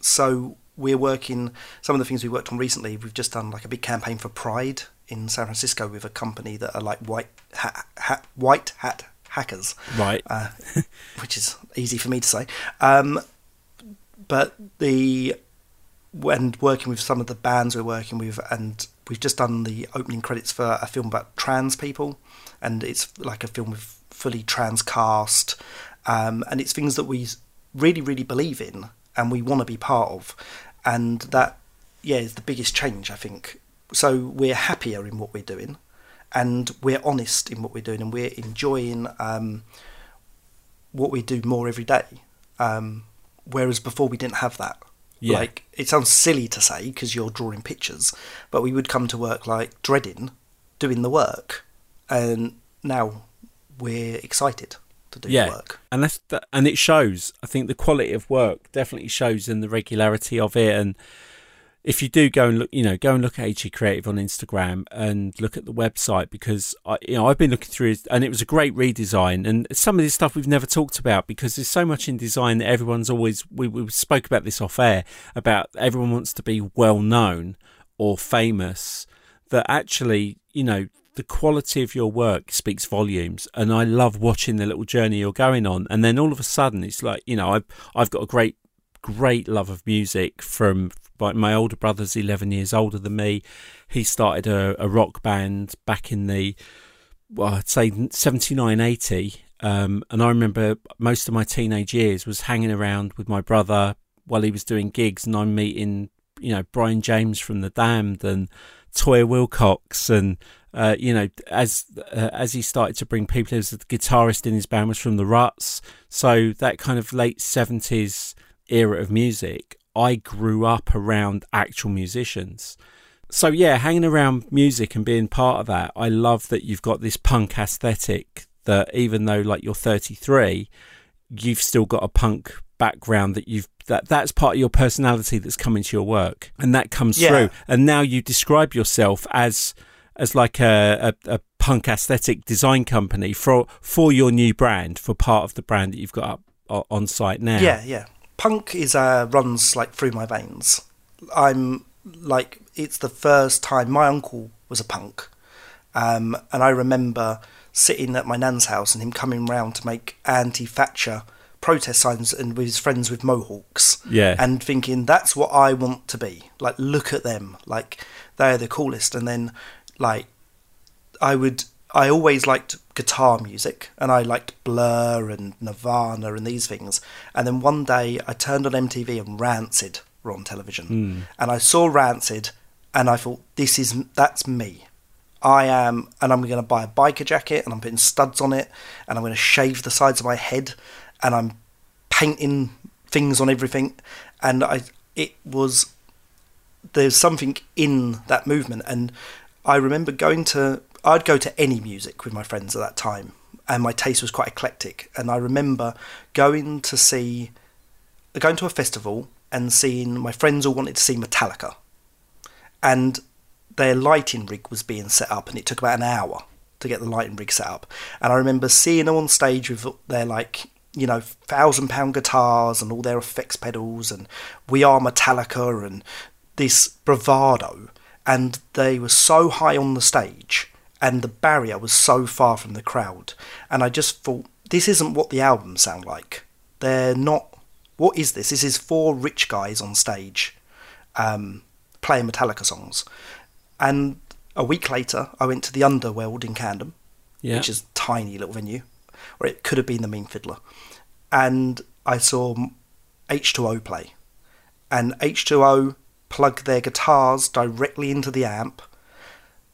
So we're working, some of the things we worked on recently, we've just done like a big campaign for Pride in San Francisco with a company that are like white hat hackers, right? Which is easy for me to say. But working with some of the bands we're working with, and we've just done the opening credits for a film about trans people, and it's like a film with fully trans cast, and it's things that we really, really believe in and we want to be part of, and that, yeah, is the biggest change, I think. So we're happier in what we're doing, and we're honest in what we're doing, and we're enjoying what we do more every day. Whereas before we didn't have that. Yeah. Like, it sounds silly to say because you're drawing pictures, but we would come to work like dreading doing the work, and now we're excited to do the work. And and it shows. I think the quality of work definitely shows in the regularity of it. And if you do go and look at HE Creative on Instagram and look at the website, because I've been looking through it, and it was a great redesign. And some of this stuff we've never talked about because there's so much in design that everyone's always, we spoke about this off air, about everyone wants to be well known or famous, that actually, you know, the quality of your work speaks volumes. And I love watching the little journey you're going on. And then all of a sudden it's like, you know, I've got a great love of music from my older brother's 11 years older than me. He started a rock band back in the, well, I'd say 79, 80. And I remember most of my teenage years was hanging around with my brother while he was doing gigs, and I'm meeting, you know, Brian James from The Damned and Toya Wilcox, and you know, as he started to bring people, as the guitarist in his band was from The Ruts. So that kind of late 70s era of music, I grew up around actual musicians. So yeah, hanging around music and being part of that, I love that you've got this punk aesthetic that, even though like you're 33, you've still got a punk background that that's part of your personality that's come into your work, and that comes through. And now you describe yourself as like a punk aesthetic design company for your new brand, for part of the brand that you've got up on site now. Yeah. Punk is runs like through my veins. I'm like, it's the first time my uncle was a punk, and I remember sitting at my nan's house and him coming round to make Auntie Thatcher protest signs and with his friends with mohawks. Yeah. And thinking, that's what I want to be. Like, look at them. Like, they're the coolest. And then, like, I always liked guitar music, and I liked Blur and Nirvana and these things. And then one day I turned on MTV and Rancid were on television. And I saw Rancid and I thought, that's me. I am, and I'm going to buy a biker jacket and I'm putting studs on it and I'm going to shave the sides of my head and I'm painting things on everything. And there's something in that movement. And I remember I'd go to any music with my friends at that time, and my taste was quite eclectic. And I remember going to a festival and seeing my friends all wanted to see Metallica, and their lighting rig was being set up, and it took about an hour to get the lighting rig set up. And I remember seeing them on stage with their, like, you know, £1,000 guitars and all their effects pedals, and "We Are Metallica" and this bravado, and they were so high on the stage. And the barrier was so far from the crowd. And I just thought, this isn't what the albums sound like. They're not... What is this? This is four rich guys on stage playing Metallica songs. And a week later, I went to the Underworld in Camden, which is a tiny little venue, or it could have been the Mean Fiddler. And I saw H2O play. And H2O plugged their guitars directly into the amp.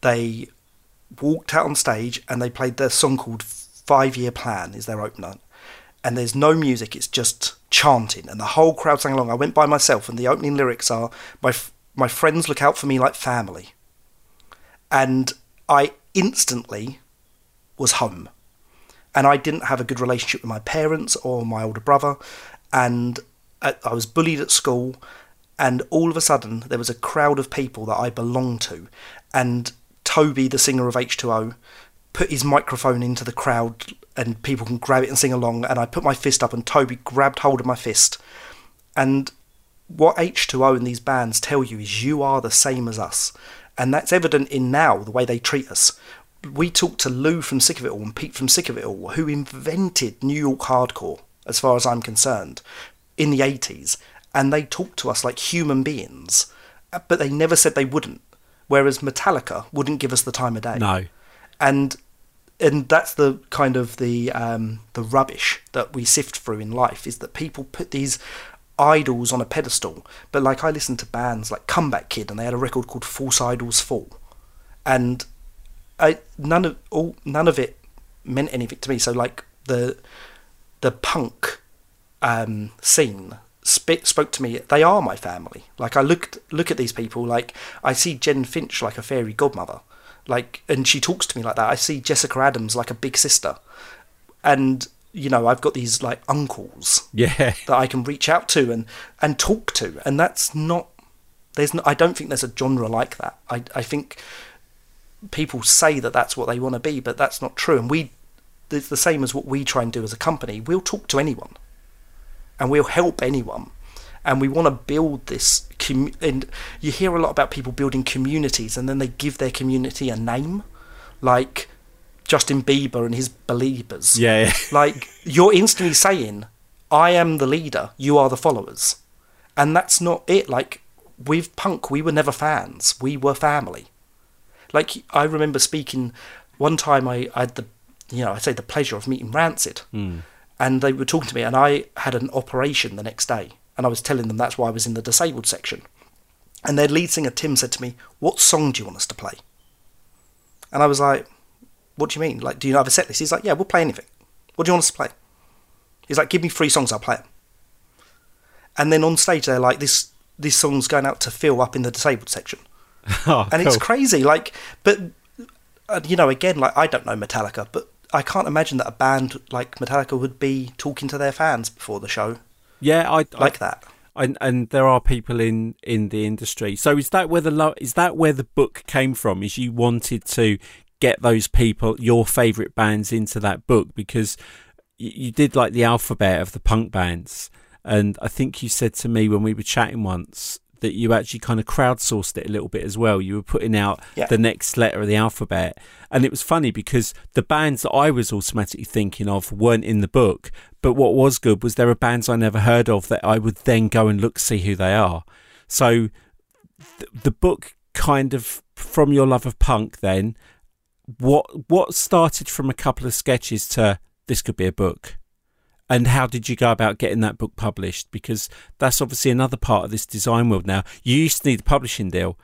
They walked out on stage and they played their song called 5-Year Plan is their opener, and there's no music, it's just chanting, and the whole crowd sang along. I went by myself, and the opening lyrics are, my friends look out for me like family, and I instantly was home. And I didn't have a good relationship with my parents or my older brother, and I was bullied at school, and all of a sudden there was a crowd of people that I belonged to. And Toby, the singer of H2O, put his microphone into the crowd and people can grab it and sing along. And I put my fist up and Toby grabbed hold of my fist. And what H2O and these bands tell you is you are the same as us. And that's evident in now, the way they treat us. We talked to Lou from Sick of It All and Pete from Sick of It All, who invented New York hardcore, as far as I'm concerned, in the 80s. And they talked to us like human beings, but they never said they wouldn't. Whereas Metallica wouldn't give us the time of day. No. And that's the kind of the rubbish that we sift through in life, is that people put these idols on a pedestal. But, like, I listened to bands like Comeback Kid, and they had a record called False Idols Fall. And none of it meant anything to me. So, like, the punk scene spoke to me. They are my family. Like, I look at these people, like, I see Jen Finch like a fairy godmother, like, and she talks to me like that. I see Jessica Adams like a big sister, and, you know, I've got these, like, uncles that I can reach out to and talk to. And that's not, I don't think there's a genre like that. I think people say that that's what they want to be, but that's not true. And it's the same as what we try and do as a company. We'll talk to anyone. And we'll help anyone. And we want to build this. And you hear a lot about people building communities, and then they give their community a name, like Justin Bieber and his Beliebers. Yeah. Like, you're instantly saying, I am the leader, you are the followers. And that's not it. Like, with punk, we were never fans. We were family. Like, I remember speaking one time, I had the pleasure of meeting Rancid. And they were talking to me, and I had an operation the next day. And I was telling them that's why I was in the disabled section. And their lead singer, Tim, said to me, what song do you want us to play? And I was like, what do you mean? Like, do you have a set list? He's like, yeah, we'll play anything. What do you want us to play? He's like, give me 3 songs, I'll play them. And then on stage, they're like, this song's going out to Phil up in the disabled section. Oh, and cool. It's crazy. Like, but, you know, again, like, I don't know Metallica, but I can't imagine that a band like Metallica would be talking to their fans before the show. Yeah, I like that. And there are people in the industry. So is that where the book came from? Is you wanted to get those people, your favourite bands, into that book, because you did like the alphabet of the punk bands. And I think you said to me when we were chatting once that you actually kind of crowdsourced it a little bit as well. You were putting out the next letter of the alphabet. And it was funny because the bands that I was automatically thinking of weren't in the book. But what was good was there were bands I never heard of that I would then go and look, see who they are. So the book kind of, from your love of punk then, what started from a couple of sketches to this could be a book? And how did you go about getting that book published? Because that's obviously another part of this design world now. You used to need a publishing deal.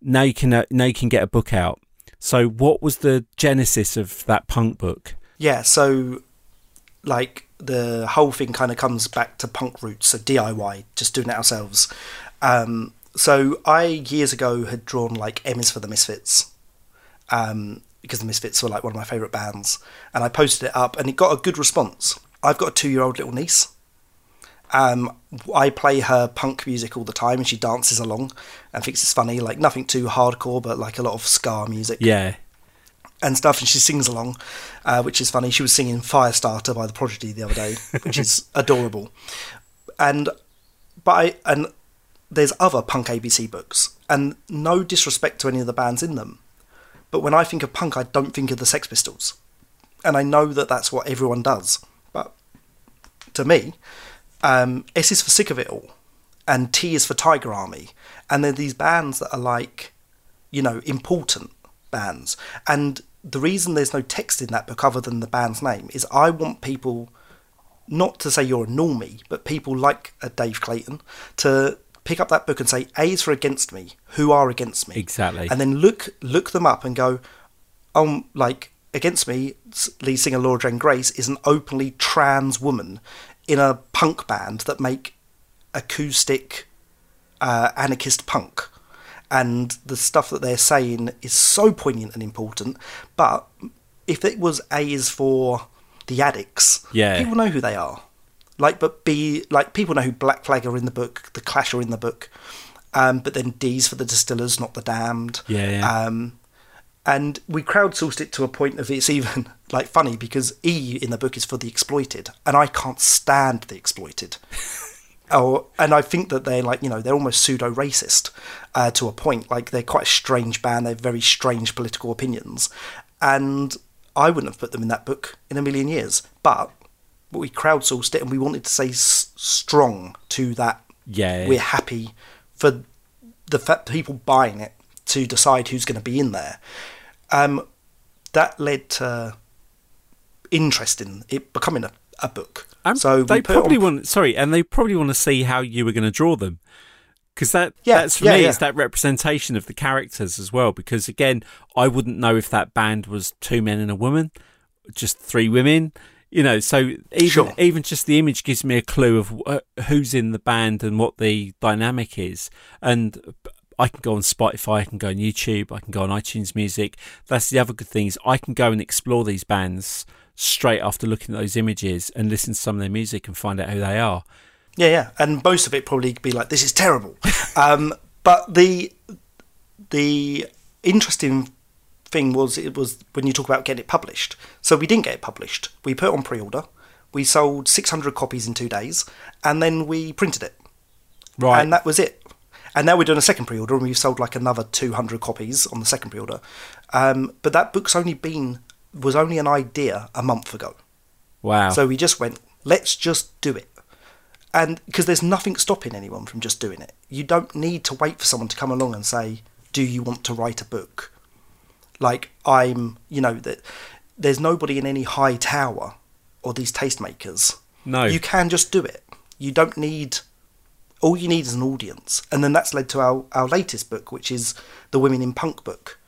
Now you can get a book out. So what was the genesis of that punk book? Yeah, so like the whole thing kind of comes back to punk roots, so DIY, just doing it ourselves. So I, years ago, had drawn like M is for the Misfits, because the Misfits were like one of my favourite bands. And I posted it up and it got a good response. I've got a 2-year-old little niece. I play her punk music all the time and she dances along and thinks it's funny, like nothing too hardcore, but like a lot of ska music. Yeah. And stuff, and she sings along, which is funny. She was singing Firestarter by The Prodigy the other day, which is adorable. And there's other punk ABC books, and no disrespect to any of the bands in them, but when I think of punk, I don't think of the Sex Pistols. And I know that that's what everyone does. But to me, S is for Sick of It All, and T is for Tiger Army, and they're these bands that are like, you know, important bands. And the reason there's no text in that book other than the band's name is I want people, not to say you're a normie, but people like a Dave Clayton to pick up that book and say, A is for Against Me, who are Against Me? Exactly. And then look them up and go, Against Me, lead singer Laura Jane Grace is an openly trans woman in a punk band that make acoustic anarchist punk. And the stuff that they're saying is so poignant and important. But if it was A is for the Addicts, people know who they are. People know who Black Flag are in the book, The Clash are in the book. But then D's for the Distillers, not the Damned. And we crowdsourced it to a point of it's even like funny because E in the book is for the Exploited, and I can't stand the Exploited. And I think that they're like, you know, they're almost pseudo-racist to a point. Like they're quite a strange band. They have very strange political opinions, and I wouldn't have put them in that book in a million years. But we crowdsourced it, and we wanted to say strong to that. Yeah, we're happy for the people buying it to decide who's going to be in there. That led to interest in it becoming a book. They probably want to see how you were going to draw them, because that's for me. It's that representation of the characters as well. Because again, I wouldn't know if that band was 2 men and a woman, just 3 women. You know, so even just the image gives me a clue of who's in the band and what the dynamic is. And I can go on Spotify, I can go on YouTube, I can go on iTunes Music. That's the other good thing is I can go and explore these bands straight after looking at those images and listen to some of their music and find out who they are. Yeah. And most of it probably could be like, this is terrible. But the interesting thing was, it was when you talk about getting it published. So we didn't get it published. We put it on pre-order. We sold 600 copies in 2 days, and then we printed it. Right. And that was it. And now we're doing a second pre-order, and we've sold like another 200 copies on the second pre-order. But that book's was only an idea a month ago. Wow. So we just went, let's just do it. And because there's nothing stopping anyone from just doing it. You don't need to wait for someone to come along and say, do you want to write a book? Like there's nobody in any high tower or these tastemakers. No. You can just do it. You don't need... All you need is an audience. And then that's led to our latest book, which is the Women in Punk book,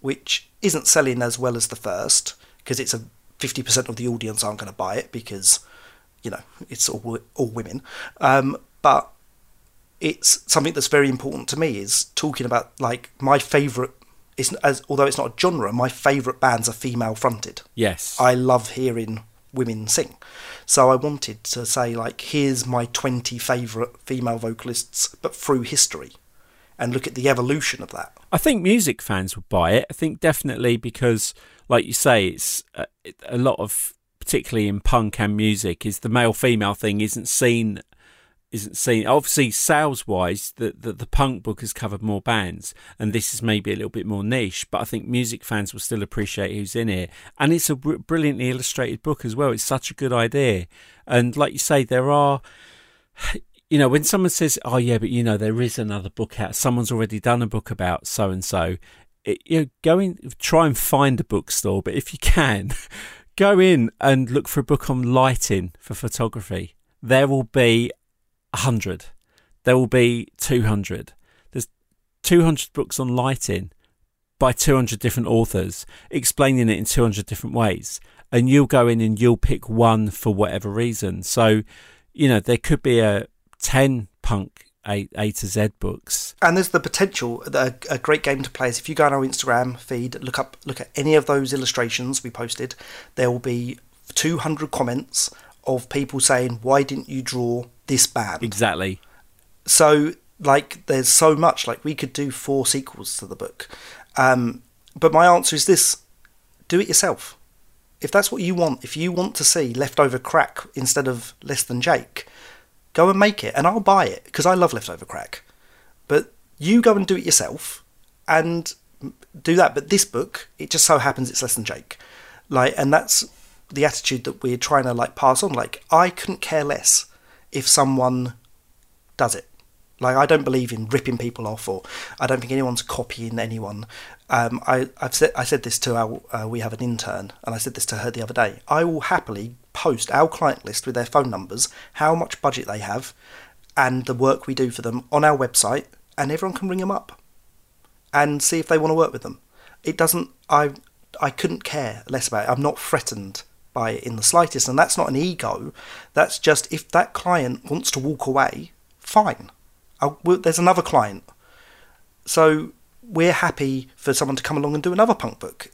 which isn't selling as well as the first, because it's 50% of the audience aren't going to buy it because, you know, it's all women. But it's something that's very important to me is talking about, like, my favourite, although it's not a genre, my favourite bands are female-fronted. Yes. I love hearing women sing. So I wanted to say, like, here's my 20 favourite female vocalists, but through history, and look at the evolution of that. I think music fans would buy it. I think definitely because, like you say, it's a lot of, particularly in punk and music, is the male-female thing isn't seen isn't seen. Obviously, sales-wise, the punk book has covered more bands, and this is maybe a little bit more niche, but I think music fans will still appreciate who's in it. And it's a brilliantly illustrated book as well. It's such a good idea. And like you say, there are... You know, when someone says, oh, yeah, but, you know, there is another book out. Someone's already done a book about so-and-so. You know, go in, try and find a bookstore, but if you can, go in and look for a book on lighting for photography. There will be 100. There will be 200. There's 200 books on lighting by 200 different authors, explaining it in 200 different ways. And you'll go in and you'll pick one for whatever reason. So, you know, there could be a 10 punk A to Z books, and there's the potential. A great game to play is if you go on our Instagram feed, look at any of those illustrations we posted. There will be 200 comments of people saying, "Why didn't you draw this band?" Exactly. So, like, there's so much. Like, we could do 4 sequels to the book. But my answer is this: do it yourself. If that's what you want, if you want to see Leftover Crack instead of Less Than Jake, go and make it, and I'll buy it, because I love Leftover Crack. But you go and do it yourself, and do that. But this book, it just so happens it's Less Than Jake. Like, and that's the attitude that we're trying to, like, pass on. Like, I couldn't care less if someone does it. Like, I don't believe in ripping people off, or I don't think anyone's copying anyone. I said this to our, we have an intern, and I said this to her the other day. I will happily post our client list with their phone numbers, how much budget they have, and the work we do for them on our website, and everyone can ring them up and see if they want to work with them. It doesn't... I couldn't care less about it. I'm not threatened by it in the slightest, and that's not an ego. That's just, if that client wants to walk away, fine. There's another client. So we're happy for someone to come along and do another punk book.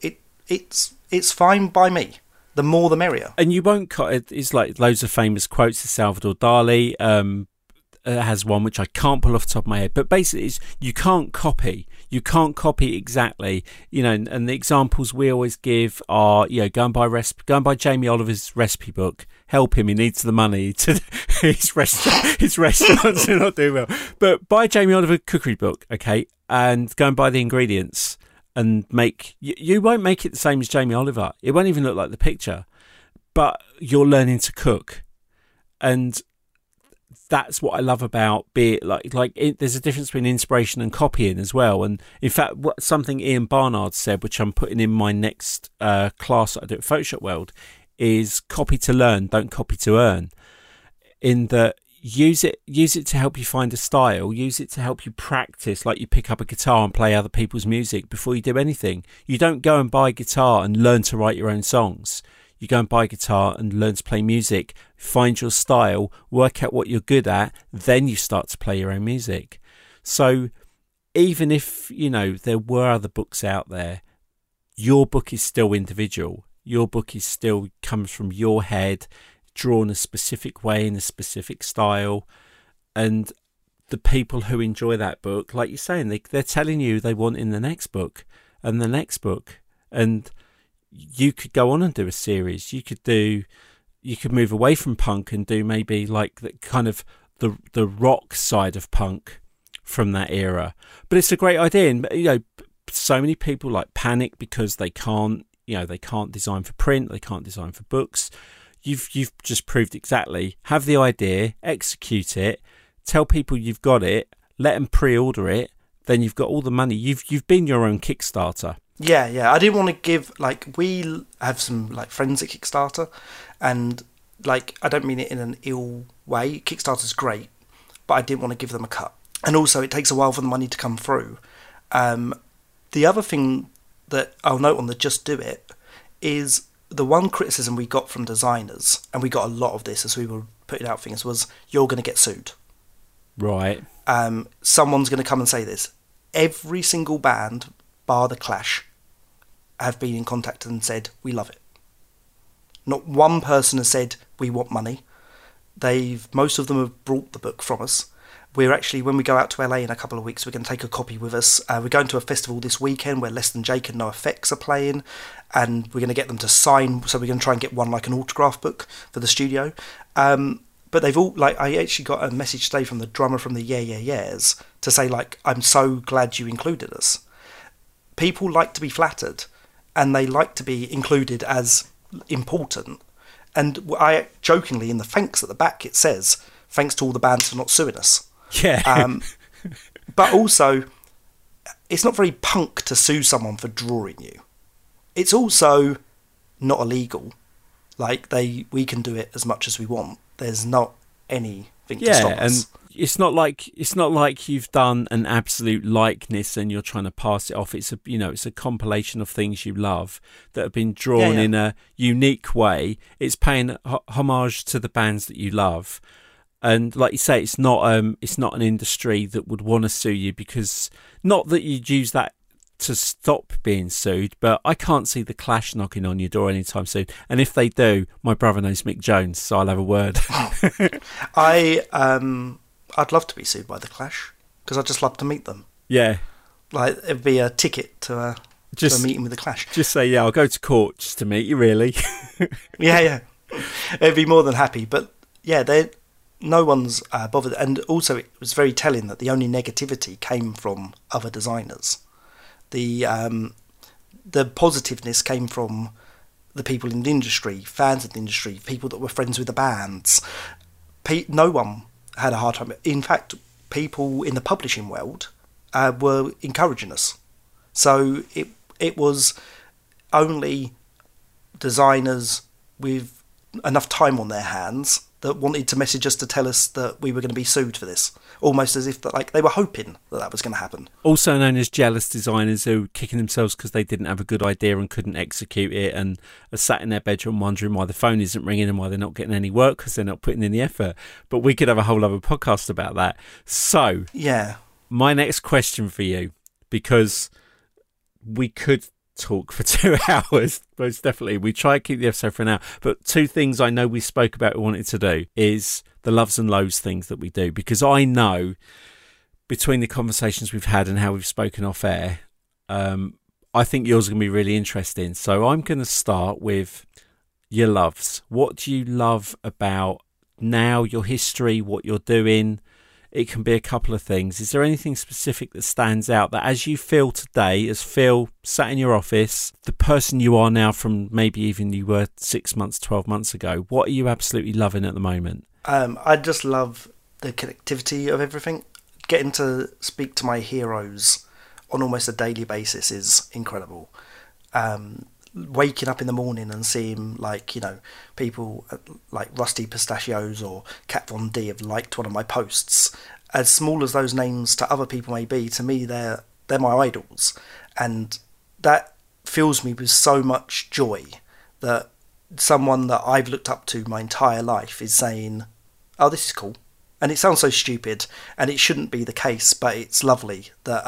It's fine by me. The more the merrier. And you won't cut... It's like loads of famous quotes of Salvador Dali. Has one which I can't pull off the top of my head. But basically, it's, you can't copy. You can't copy exactly. You know, and the examples we always give are, you know, go and buy Jamie Oliver's recipe book. Help him. He needs the money. His restaurants are not doing well. But buy Jamie Oliver's cookery book, okay? And go and buy the ingredients. And make you won't make it the same as Jamie Oliver. It won't even look like the picture, but you're learning to cook, and that's what I love about there's a difference between inspiration and copying as well. And in fact, something Ian Barnard said, which I'm putting in my next class that I do at Photoshop World, is copy to learn, don't copy to earn. In that, use it to help you find a style, use it to help you practice, like you pick up a guitar and play other people's music before you do anything. You don't go and buy a guitar and learn to write your own songs. You go and buy a guitar and learn to play music, find your style, work out what you're good at, then you start to play your own music. So even if, you know, there were other books out there, your book is still individual. Your book is still comes from your head, drawn a specific way in a specific style, and the people who enjoy that book, like you're saying, they're telling you they want in the next book and the next book. And you could go on and do a series. You could move away from punk and do maybe like the kind of the rock side of punk from that era. But it's a great idea, and, you know, so many people like panic because they can't design for print, they can't design for books. You've just proved exactly. Have the idea, execute it, tell people you've got it, let them pre-order it, then you've got all the money. You've been your own Kickstarter. Yeah. I didn't want to give, like, we have some, like, friends at Kickstarter, and, like, I don't mean it in an ill way. Kickstarter's great, but I didn't want to give them a cut. And also, it takes a while for the money to come through. The other thing that I'll note on the Just Do It is... The one criticism we got from designers, and we got a lot of this as we were putting out things, was you're going to get sued. Right. Someone's going to come and say this. Every single band, bar The Clash, have been in contact and said, we love it. Not one person has said, we want money. Most of them have bought the book from us. We're actually, when we go out to LA in a couple of weeks, we're going to take a copy with us. We're going to a festival this weekend where Less Than Jake and No Effects are playing, and we're going to get them to sign. So we're going to try and get one, like, an autograph book for the studio. But they've all, like, I actually got a message today from the drummer from the Yeah Yeah Yeahs to say, like, I'm so glad you included us. People like to be flattered, and they like to be included as important. And I jokingly, in the thanks at the back, it says, thanks to all the bands for not suing us. Yeah. But also, it's not very punk to sue someone for drawing you. It's also not illegal. Like, we can do it as much as we want. There's not anything to stop us. And it's not like you've done an absolute likeness and you're trying to pass it off. It's a, you know, it's a compilation of things you love that have been drawn in a unique way. It's paying homage to the bands that you love. And like you say, it's not an industry that would want to sue you, because not that you'd use that to stop being sued, but I can't see the Clash knocking on your door anytime soon. And if they do, my brother knows Mick Jones, so I'll have a word. I'd love to be sued by the Clash, because I'd just love to meet them. Yeah, like it'd be a ticket to a meeting with the Clash. Just say, I'll go to court just to meet you, really. yeah, it'd be more than happy. But yeah, no one's bothered, and also it was very telling that the only negativity came from other designers. The positiveness came from the people in the industry, fans of the industry, people that were friends with the bands. No one had a hard time. In fact, people in the publishing world were encouraging us. So it was only designers with enough time on their hands that wanted to message us to tell us that we were going to be sued for this, almost as if that, like, they were hoping that was going to happen. Also known as jealous designers, who were kicking themselves because they didn't have a good idea and couldn't execute it, and are sat in their bedroom wondering why the phone isn't ringing and why they're not getting any work because they're not putting in the effort. But we could have a whole other podcast about that. So, my next question for you, because we could talk for 2 hours, most definitely. We try to keep the episode for an hour, but two things I know we spoke about we wanted to do is the loves and lows things that we do, because I know between the conversations we've had and how we've spoken off air, I think yours are going to be really interesting. So I'm going to start with your loves. What do you love about now, your history, what you're doing? It can be a couple of things. Is there anything specific that stands out that, as you feel today, as Phil sat in your office, the person you are now from maybe even you were 6 months, 12 months ago, what are you absolutely loving at the moment? I just love the connectivity of everything. Getting to speak to my heroes on almost a daily basis is incredible. Waking up in the morning and seeing, like, you know, people like Rusty Pistachios or Kat Von D have liked one of my posts. As small as those names to other people may be, to me they're my idols, and that fills me with so much joy that someone that I've looked up to my entire life is saying, oh, this is cool. And it sounds so stupid, and it shouldn't be the case, but it's lovely that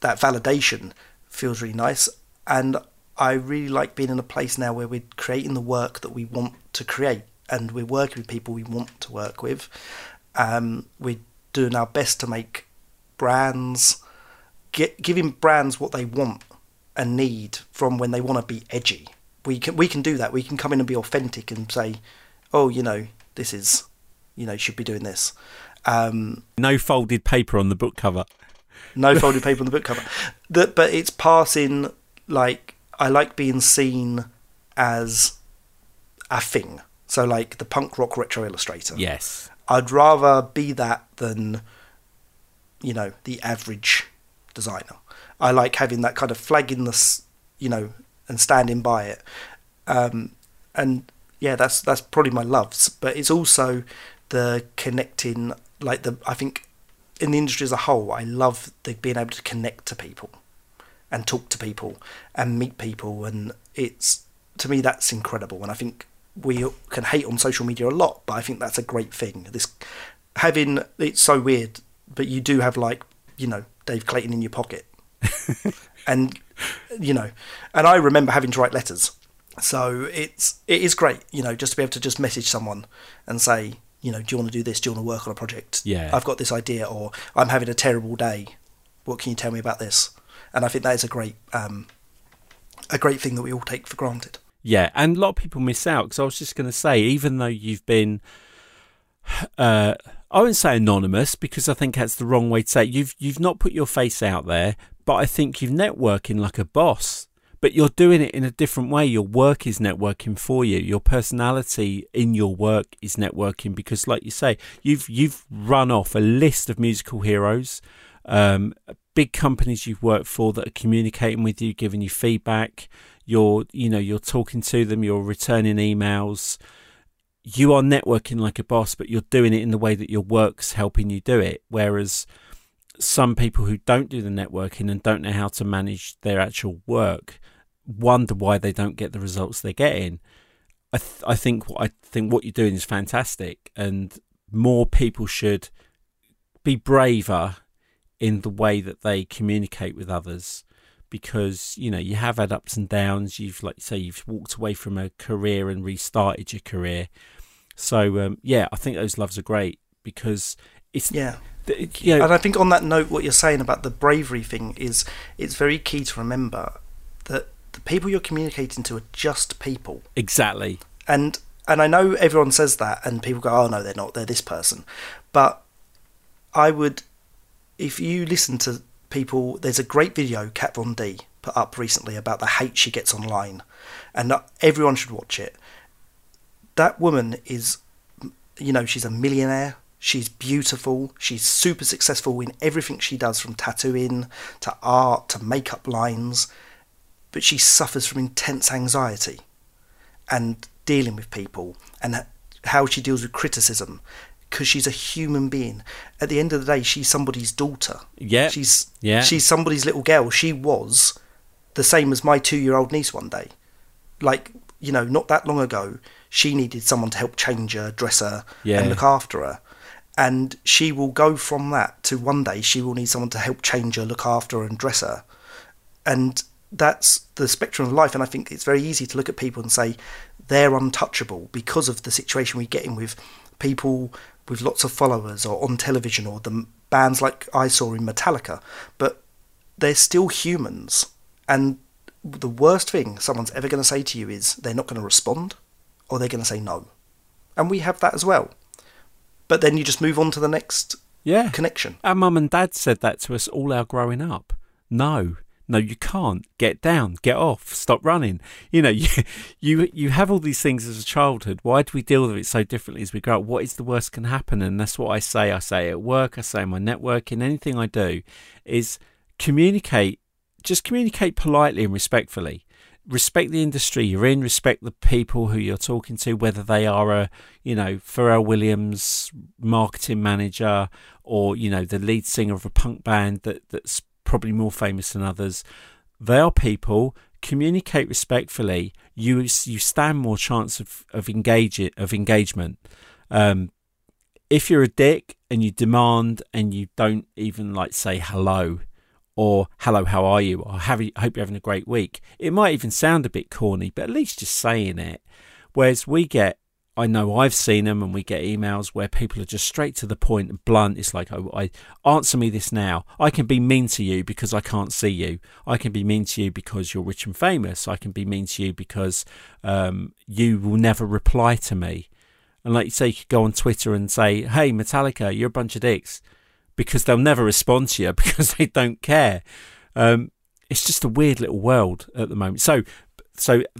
that validation feels really nice. And I really like being in a place now where we're creating the work that we want to create, and we're working with people we want to work with. We're doing our best to make brands, giving brands what they want and need from when they want to be edgy. We can do that. We can come in and be authentic and say, oh, you know, this is, you know, should be doing this. No folded paper on the book cover. No folded paper on the book cover. But it's passing, like, I like being seen as a thing. So, like, the punk rock retro illustrator. Yes. I'd rather be that than, you know, the average designer. I like having that kind of flag in the, you know, and standing by it. And, yeah, that's probably my loves. But it's also the connecting, like, I think in the industry as a whole, I love being able to connect to people, and talk to people and meet people. And it's, to me, that's incredible. And I think we can hate on social media a lot, but I think that's a great thing. It's so weird, but you do have, like, you know, Dave Clayton in your pocket. And, you know, and I remember having to write letters. So it is great, you know, just to be able to just message someone and say, you know, do you want to do this? Do you want to work on a project? Yeah. I've got this idea, or I'm having a terrible day. What can you tell me about this? And I think that is a great thing that we all take for granted. Yeah, and a lot of people miss out, because I was just going to say, even though you've been I wouldn't say anonymous, because I think that's the wrong way to say it. You've not put your face out there, but I think you're networking like a boss. But you're doing it in a different way. Your work is networking for you. Your personality in your work is networking, because, like you say, you've run off a list of musical heroes, big companies you've worked for that are communicating with you, giving you feedback. You're talking to them. You're returning emails. You are networking like a boss, but you're doing it in the way that your work's helping you do it. Whereas some people who don't do the networking and don't know how to manage their actual work wonder why they don't get the results they're getting. I think what you're doing is fantastic, and more people should be braver in the way that they communicate with others, because you have had ups and downs. You've walked away from a career and restarted your career. So I think those loves are great, because it's and I think on that note, what you're saying about the bravery thing is, it's very key to remember that the people you're communicating to are just people. Exactly. And I know everyone says that, and people go, oh no, they're not, they're this person. But I would, if you listen to people, there's a great video Kat Von D put up recently about the hate she gets online, and everyone should watch it. That woman is, she's a millionaire. She's beautiful. She's super successful in everything she does, from tattooing to art to makeup lines. But she suffers from intense anxiety and dealing with people and how she deals with criticism, because she's a human being. At the end of the day, she's somebody's daughter. Yeah. She's somebody's little girl. She was the same as my 2-year-old niece one day. Not that long ago, she needed someone to help change her, dress her, and look after her. And she will go from that to one day she will need someone to help change her, look after her and dress her. And that's the spectrum of life. And I think it's very easy to look at people and say they're untouchable because of the situation we get in with people with lots of followers or on television or the bands like I saw in Metallica. But they're still humans. And the worst thing someone's ever going to say to you is they're not going to respond, or they're going to say no. And we have that as well. But then you just move on to the next connection. Our mum and dad said that to us all our growing up. No, you can't. Get down, get off, stop running. You have all these things as a childhood. Why do we deal with it so differently as we grow up? What is the worst can happen? And that's what I say. I say at work, I say in my networking, anything I do is communicate. Just communicate politely and respectfully. Respect the industry you're in, respect the people who you're talking to, whether they are a Pharrell Williams marketing manager or, the lead singer of a punk band that's probably more famous than others. They are people. Communicate respectfully. You stand more chance of engagement. If you're a dick and you demand and you don't even say hello, or hello, how are you? Or hope you're having a great week. It might even sound a bit corny, but at least just saying it. Whereas I know I've seen them, and we get emails where people are just straight to the point and blunt. It's like, oh, answer me this now. I can be mean to you because I can't see you. I can be mean to you because you're rich and famous. I can be mean to you because you will never reply to me. And like you say, you could go on Twitter and say, hey, Metallica, you're a bunch of dicks, because they'll never respond to you because they don't care. It's just a weird little world at the moment. So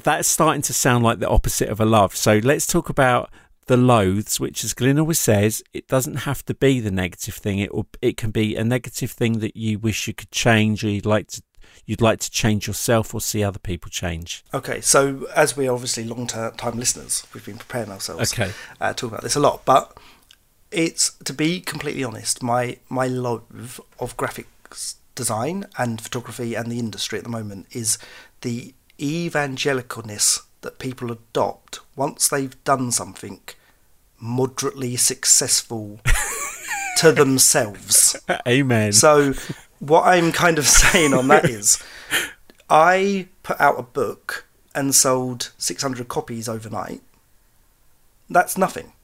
that's starting to sound like the opposite of a love. So let's talk about the loathes, which, as Glyn always says, it doesn't have to be the negative thing. It can be a negative thing that you wish you could change, or you'd like to change yourself or see other people change. Okay, so as we're obviously long-time listeners, we've been preparing ourselves talking about this a lot, but... It's, to be completely honest, my love of graphics design and photography and the industry at the moment is the evangelicalness that people adopt once they've done something moderately successful to themselves. Amen. So what I'm kind of saying on that is, I put out a book and sold 600 copies overnight. That's nothing.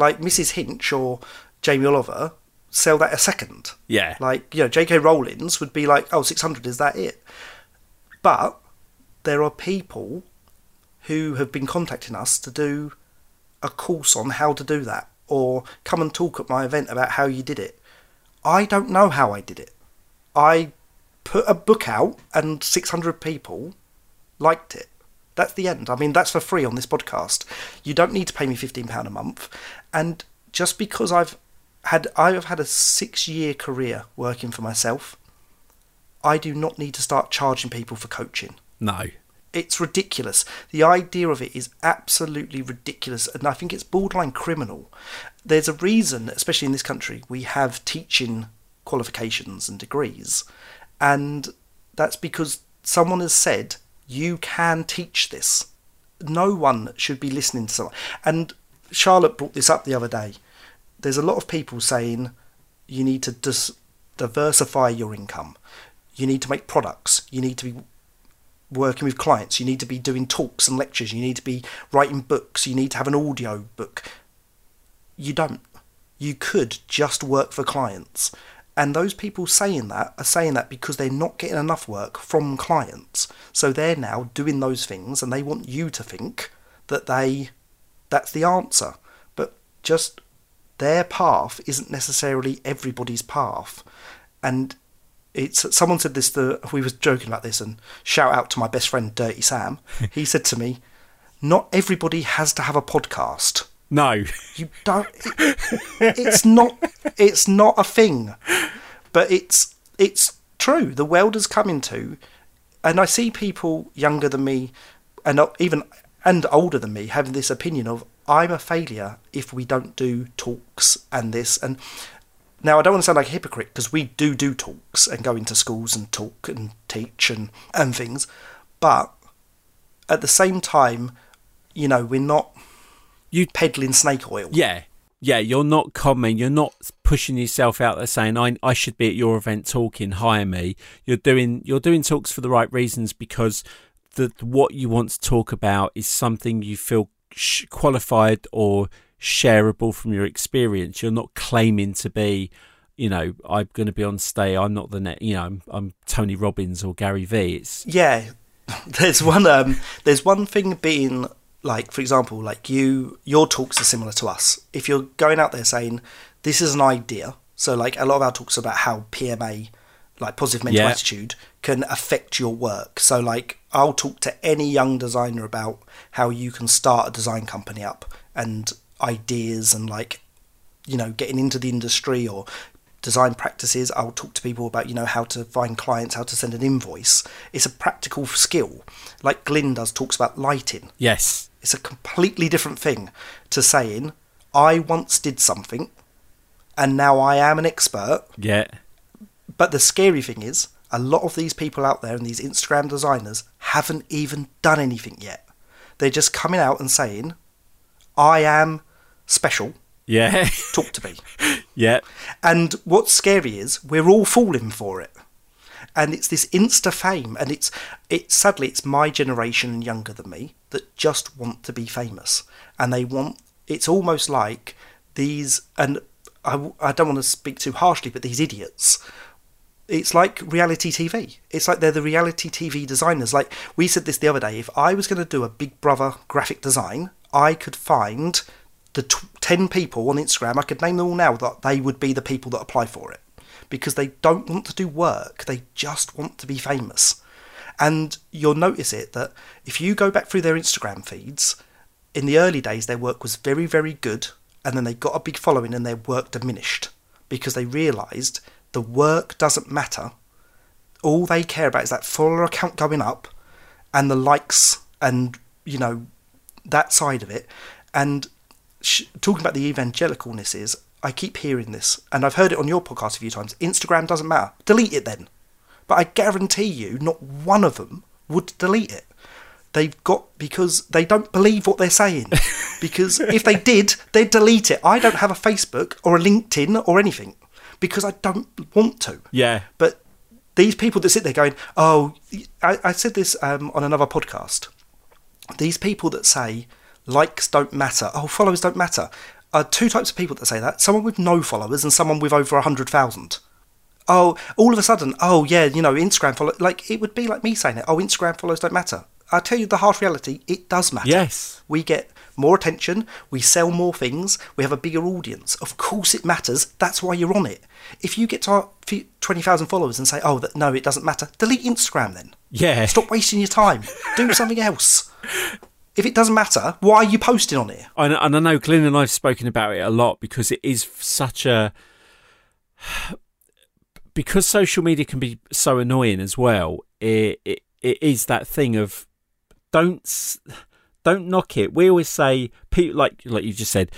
Like Mrs. Hinch or Jamie Oliver sell that a second. Yeah. J.K. Rowling's would be like, oh, 600, is that it? But there are people who have been contacting us to do a course on how to do that or come and talk at my event about how you did it. I don't know how I did it. I put a book out and 600 people liked it. That's the end. I mean, that's for free on this podcast. You don't need to pay me £15 a month. And just because I've had a 6-year career working for myself, I do not need to start charging people for coaching. No. It's ridiculous. The idea of it is absolutely ridiculous, and I think it's borderline criminal. There's a reason, especially in this country, we have teaching qualifications and degrees, and that's because someone has said, you can teach this. No one should be listening to someone. And Charlotte brought this up the other day. There's a lot of people saying you need to diversify your income. You need to make products. You need to be working with clients. You need to be doing talks and lectures. You need to be writing books. You need to have an audio book. You don't. You could just work for clients. And those people saying that are saying that because they're not getting enough work from clients. So they're now doing those things and they want you to think that that's the answer. But just their path isn't necessarily everybody's path. And it's someone said this, we were joking about this, and shout out to my best friend Dirty Sam. He said to me, not everybody has to have a podcast. No, you don't. It's not a thing, but it's true. The world has come into, and I see people younger than me, and even and older than me, having this opinion of I'm a failure if we don't do talks and this. And now I don't want to sound like a hypocrite, because we do talks and go into schools and talk and teach and things, but at the same time, you know, we're not. You peddling snake oil. Yeah, you're not coming. You're not pushing yourself out there saying, I should be at your event talking, hire me. You're doing talks for the right reasons, because what you want to talk about is something you feel qualified or shareable from your experience. You're not claiming to be, you know, I'm going to be on stage. I'm not the net, you know, I'm Tony Robbins or Gary Vee. Yeah, there's one thing being... Like, for example, like your talks are similar to us. If you're going out there saying, this is an idea. So like a lot of our talks are about how PMA, like positive mental attitude, can affect your work. So like I'll talk to any young designer about how you can start a design company up and ideas and like, you know, getting into the industry or design practices. I'll talk to people about, you know, how to find clients, how to send an invoice. It's a practical skill. Like Glyn talks about lighting. Yes. It's a completely different thing to saying, I once did something and now I am an expert. Yeah. But the scary thing is, a lot of these people out there and these Instagram designers haven't even done anything yet. They're just coming out and saying, I am special. Yeah. Talk to me. Yeah. And what's scary is we're all falling for it. And it's this Insta fame, and it's sadly it's my generation and younger than me that just want to be famous, and they want. It's almost like these, and I don't want to speak too harshly, but these idiots. It's like reality TV. It's like they're the reality TV designers. Like we said this the other day. If I was going to do a Big Brother graphic design, I could find the 10 people on Instagram. I could name them all now. That they would be the people that apply for it. Because they don't want to do work, they just want to be famous. And you'll notice it that if you go back through their Instagram feeds, in the early days their work was very, very good, and then they got a big following and their work diminished because they realised the work doesn't matter. All they care about is that follower account going up and the likes and, you know, that side of it. And talking about the evangelicalness is, I keep hearing this, and I've heard it on your podcast a few times. Instagram doesn't matter. Delete it then. But I guarantee you not one of them would delete it. They've got, because they don't believe what they're saying. Because if they did, they'd delete it. I don't have a Facebook or a LinkedIn or anything because I don't want to. Yeah. But these people that sit there going, oh, I said this on another podcast. These people that say likes don't matter. Oh, followers don't matter. Two types of people that say that. Someone with no followers and someone with over 100,000. Oh, all of a sudden, oh yeah, you know, Instagram followers, like it would be like me saying it. Oh, Instagram followers don't matter. I tell you the harsh reality, it does matter. Yes. We get more attention, we sell more things, we have a bigger audience. Of course it matters, that's why you're on it. If you get to 20,000 followers and say, oh, no, it doesn't matter, delete Instagram then. Yeah. Stop wasting your time. Do something else. If it doesn't matter, why are you posting on it? And I know Glyn and I have spoken about it a lot because it is such a... Because social media can be so annoying as well, it is that thing of don't knock it. We always say, people, like you just said,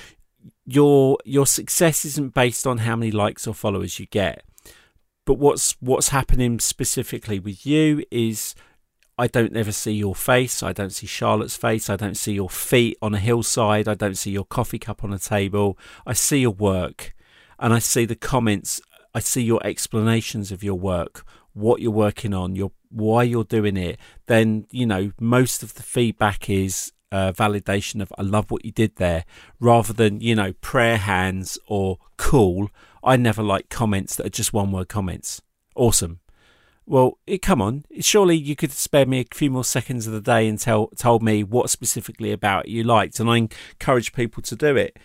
your success isn't based on how many likes or followers you get. But what's happening specifically with you is... I don't ever see your face. I don't see Charlotte's face. I don't see your feet on a hillside. I don't see your coffee cup on a table. I see your work and I see the comments. I see your explanations of your work, what you're working on, why you're doing it. Then, you know, most of the feedback is validation of, I love what you did there, rather than, you know, prayer hands or cool. I never like comments that are just one word comments. Awesome. Well, come on, surely you could spare me a few more seconds of the day and told me what specifically about it you liked, and I encourage people to do it.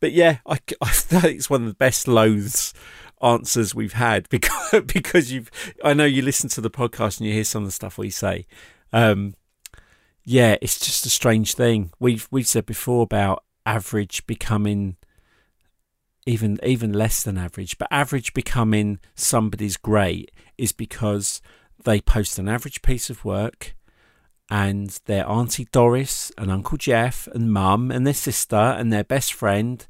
But yeah, I think it's one of the best loathes answers we've had because I know you listen to the podcast and you hear some of the stuff we say. Yeah, it's just a strange thing. We've said before about average becoming even less than average, but average becoming somebody's great is because they post an average piece of work and their Auntie Doris and Uncle Jeff and Mum and their sister and their best friend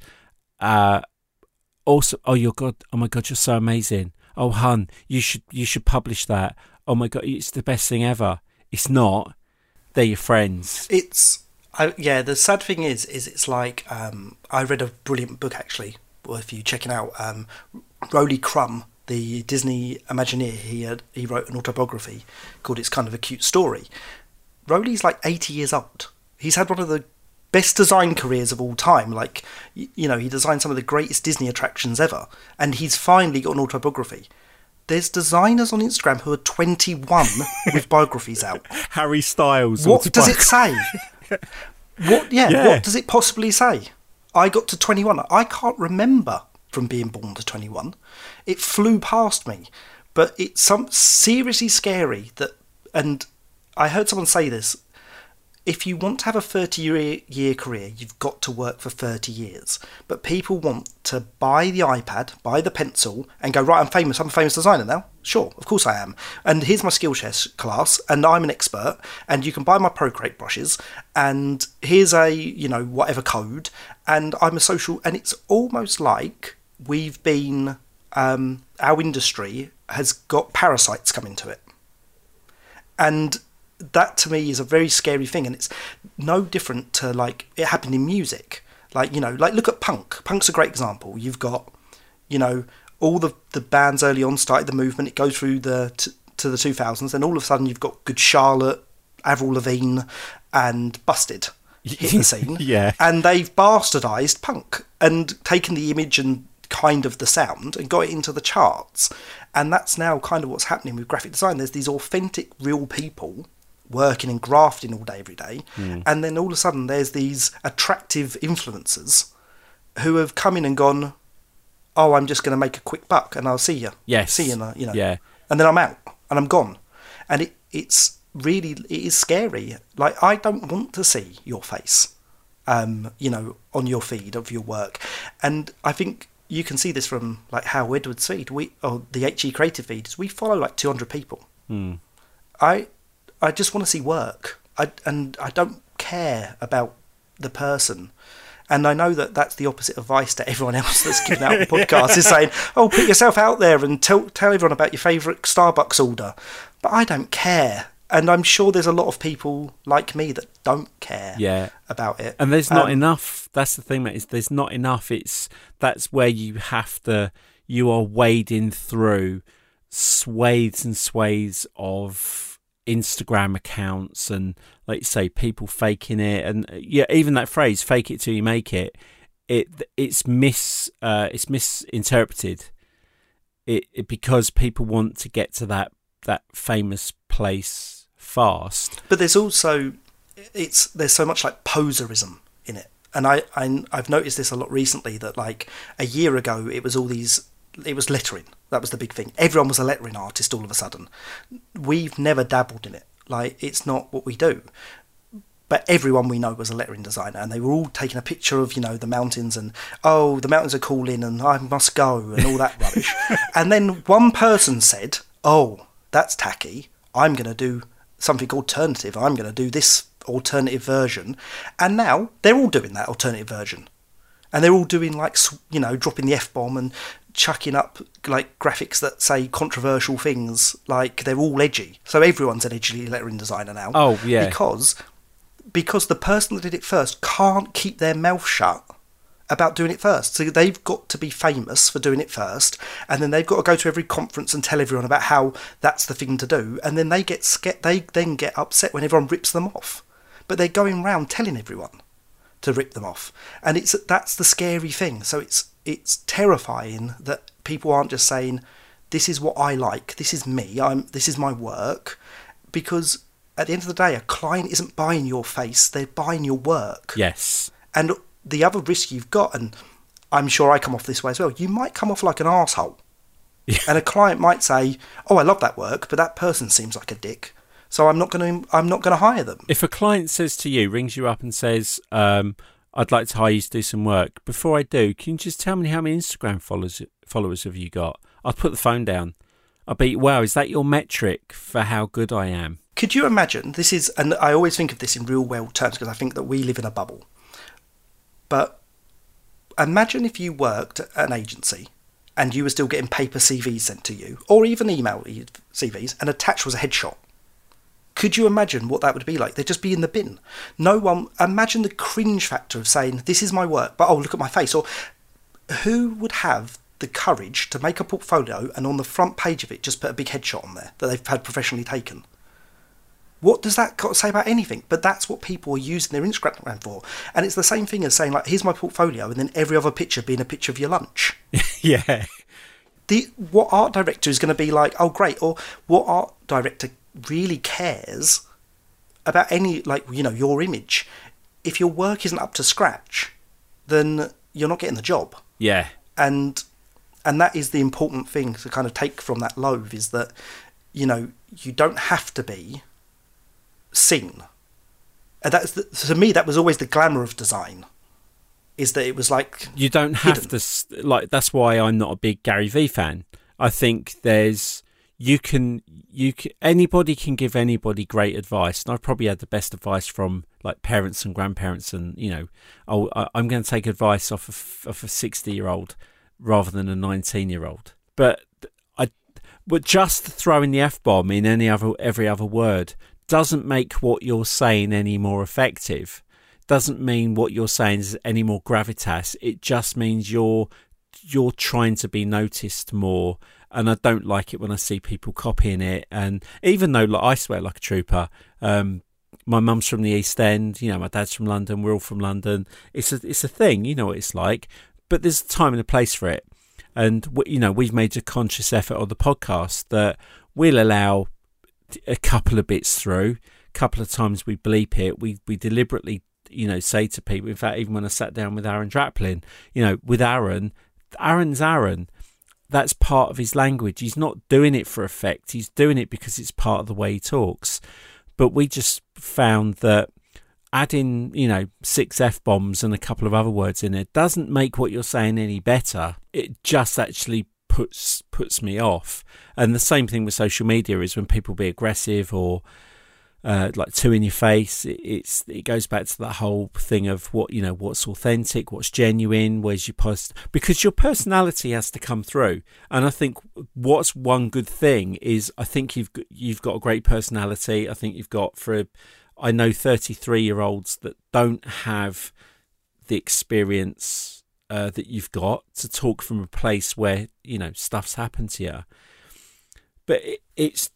also, oh your god, oh my god, you're so amazing, oh hun, you should publish that, oh my god, it's the best thing ever. It's not, they're your friends. The sad thing is it's like I read a brilliant book actually worth you checking out. Rolly Crumb, the Disney Imagineer, he wrote an autobiography called It's Kind of a Cute Story. Rolly's like 80 years old. He's had one of the best design careers of all time. Like, you know, he designed some of the greatest Disney attractions ever. And he's finally got an autobiography. There's designers on Instagram who are 21 with biographies out. Harry Styles. What does it say? What does it possibly say? I got to 21. I can't remember from being born to 21. It flew past me. But it's seriously scary that, and I heard someone say this, if you want to have a 30-year career, you've got to work for 30 years. But people want to buy the iPad, buy the pencil, and go, right, I'm a famous designer now. Sure, of course I am. And here's my Skillshare class, and I'm an expert, and you can buy my Procreate brushes, and here's a, you know, whatever code, and I'm a social... And it's almost like we've been... our industry has got parasites coming to it. And... that to me is a very scary thing, and it's no different to like it happened in music. Like, you know, like look at punk. Punk's a great example. You've got, you know, all the bands early on started the movement. It goes through to the 2000s, and all of a sudden you've got Good Charlotte, Avril Lavigne, and Busted hit the scene. Yeah, and they've bastardized punk and taken the image and kind of the sound and got it into the charts, and that's now kind of what's happening with graphic design. There's these authentic, real people working and grafting all day every day, and then all of a sudden there's these attractive influencers who have come in and gone, oh, I'm just going to make a quick buck and I'll see you. Yes. See you, you know. Yeah. And then I'm out and I'm gone. And it's really, it is scary. Like, I don't want to see your face, you know, on your feed of your work. And I think you can see this from like Howard Edwards' feed, or the HE Creative feed, is we follow like 200 people. Mm. I just want to see work, and I don't care about the person. And I know that that's the opposite advice to everyone else that's giving out the podcast is saying, oh, put yourself out there and tell everyone about your favourite Starbucks order. But I don't care. And I'm sure there's a lot of people like me that don't care about it. And there's not enough. That's the thing, mate, is there's not enough. That's where you have to, you are wading through swathes and swathes of Instagram accounts and, like you say, people faking it, and even that phrase "fake it till you make it," it's misinterpreted. It because people want to get to that famous place fast. But there's also there's so much like poserism in it. And I've noticed this a lot recently, that like a year ago it was all these, it was lettering. That was the big thing. Everyone was a lettering artist all of a sudden. We've never dabbled in it. Like, it's not what we do. But everyone we know was a lettering designer, and they were all taking a picture of, you know, the mountains, and, oh, the mountains are calling, and I must go, and all that rubbish. And then one person said, oh, that's tacky. I'm going to do something alternative. I'm going to do this alternative version. And now they're all doing that alternative version. And they're all doing, like, you know, dropping the F-bomb and chucking up, like, graphics that say controversial things. Like, they're all edgy. So everyone's an edgy lettering designer now. Oh, yeah. Because the person that did it first can't keep their mouth shut about doing it first. So they've got to be famous for doing it first, and then they've got to go to every conference and tell everyone about how that's the thing to do, and then they get scared, they then get upset when everyone rips them off. But they're going round telling everyone to rip them off. And that's the scary thing. So it's terrifying that people aren't just saying, this is what I like, this is me, this is my work, because at the end of the day, a client isn't buying your face, they're buying your work. Yes. And the other risk you've got, and I'm sure I come off this way as well, you might come off like an arsehole. Yeah. And a client might say, oh, I love that work, but that person seems like a dick, so I'm not going to hire them. If a client says to you, rings you up and says, I'd like to hire you to do some work, before I do, can you just tell me how many Instagram followers have you got? I'll put the phone down. I'll be, wow, is that your metric for how good I am? Could you imagine, this is, and I always think of this in real world terms because I think that we live in a bubble, but imagine if you worked at an agency and you were still getting paper CVs sent to you, or even email CVs, and attached was a headshot. Could you imagine what that would be like? They'd just be in the bin. No one, imagine the cringe factor of saying, this is my work, but oh, look at my face. Or who would have the courage to make a portfolio and on the front page of it just put a big headshot on there that they've had professionally taken? What does that got to say about anything? But that's what people are using their Instagram for. And it's the same thing as saying, like, here's my portfolio, and then every other picture being a picture of your lunch. Yeah. What art director is going to be like, oh, great, or what art director really cares about any, like, you know, your image? If your work isn't up to scratch, then you're not getting the job. Yeah. And that is the important thing to kind of take from that loathe, is that, you know, you don't have to be seen. And that's to me, that was always the glamour of design, is that it was like, you don't have hidden. To like, that's why I'm not a big Gary Vee fan. I think there's, anybody can give anybody great advice, and I've probably had the best advice from, like, parents and grandparents, and, you know, I'm going to take advice off a 60-year-old rather than a 19-year-old. But just throwing the F-bomb in every other word doesn't make what you're saying any more effective, doesn't mean what you're saying is any more gravitas. It just means you're trying to be noticed more, and I don't like it when I see people copying it. And even though, like, I swear like a trooper, my mum's from the East End, you know, my dad's from London, we're all from London, it's a thing, you know what it's like, but there's a time and a place for it. And you know, we've made a conscious effort on the podcast that we'll allow a couple of bits through, a couple of times we bleep it, we deliberately, you know, say to people, in fact, even when I sat down with Aaron Draplin, you know, with Aaron's Aaron, that's part of his language. He's not doing it for effect, he's doing it because it's part of the way he talks. But we just found that adding, you know, 6 F-bombs and a couple of other words in it doesn't make what you're saying any better, it just actually puts me off. And the same thing with social media is when people be aggressive or like too in your face, it goes back to that whole thing of what, you know, what's authentic, what's genuine, where's your because your personality has to come through. And I think what's one good thing is, I think you've got a great personality. I think you've got, I know 33-year-olds that don't have the experience that you've got to talk from a place where, you know, stuff's happened to you, but it's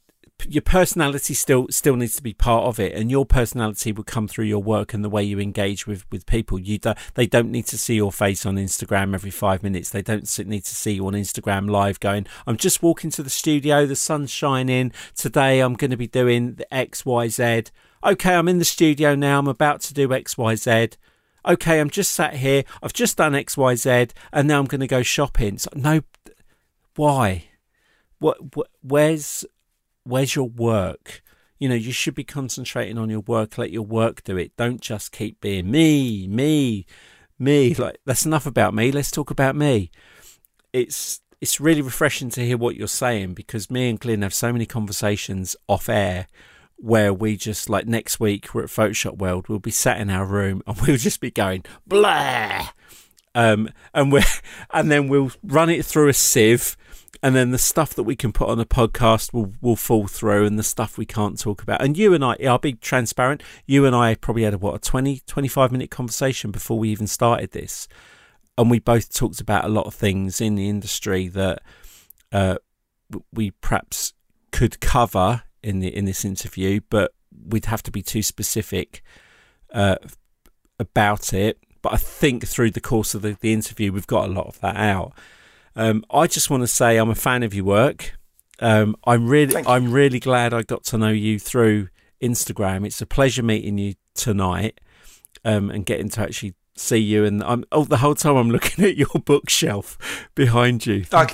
your personality still needs to be part of it, and your personality will come through your work and the way you engage with people. They don't need to see your face on Instagram every 5 minutes. They don't need to see you on Instagram live going, I'm just walking to the studio, the sun's shining today, I'm going to be doing the XYZ. Okay, I'm in the studio now, I'm about to do XYZ. okay, I'm just sat here, I've just done XYZ, and now I'm going to go shopping. So, no, why? Where's your work? You know, you should be concentrating on your work. Let your work do it. Don't just keep being me. Like, that's enough about me. Let's talk about me. It's really refreshing to hear what you're saying, because me and Glyn have so many conversations off air where we just, like, next week we're at Photoshop World, we'll be sat in our room and we'll just be going blah, and then we'll run it through a sieve. And then the stuff that we can put on the podcast will fall through, and the stuff we can't talk about. And you and I, I'll be transparent, you and I probably had a 20, 25-minute conversation before we even started this. And we both talked about a lot of things in the industry that we perhaps could cover in this interview, but we'd have to be too specific about it. But I think through the course of the interview, we've got a lot of that out. I just want to say I'm a fan of your work. I'm really glad I got to know you through Instagram. It's a pleasure meeting you tonight, and getting to actually see you. And the whole time I'm looking at your bookshelf behind you. I'll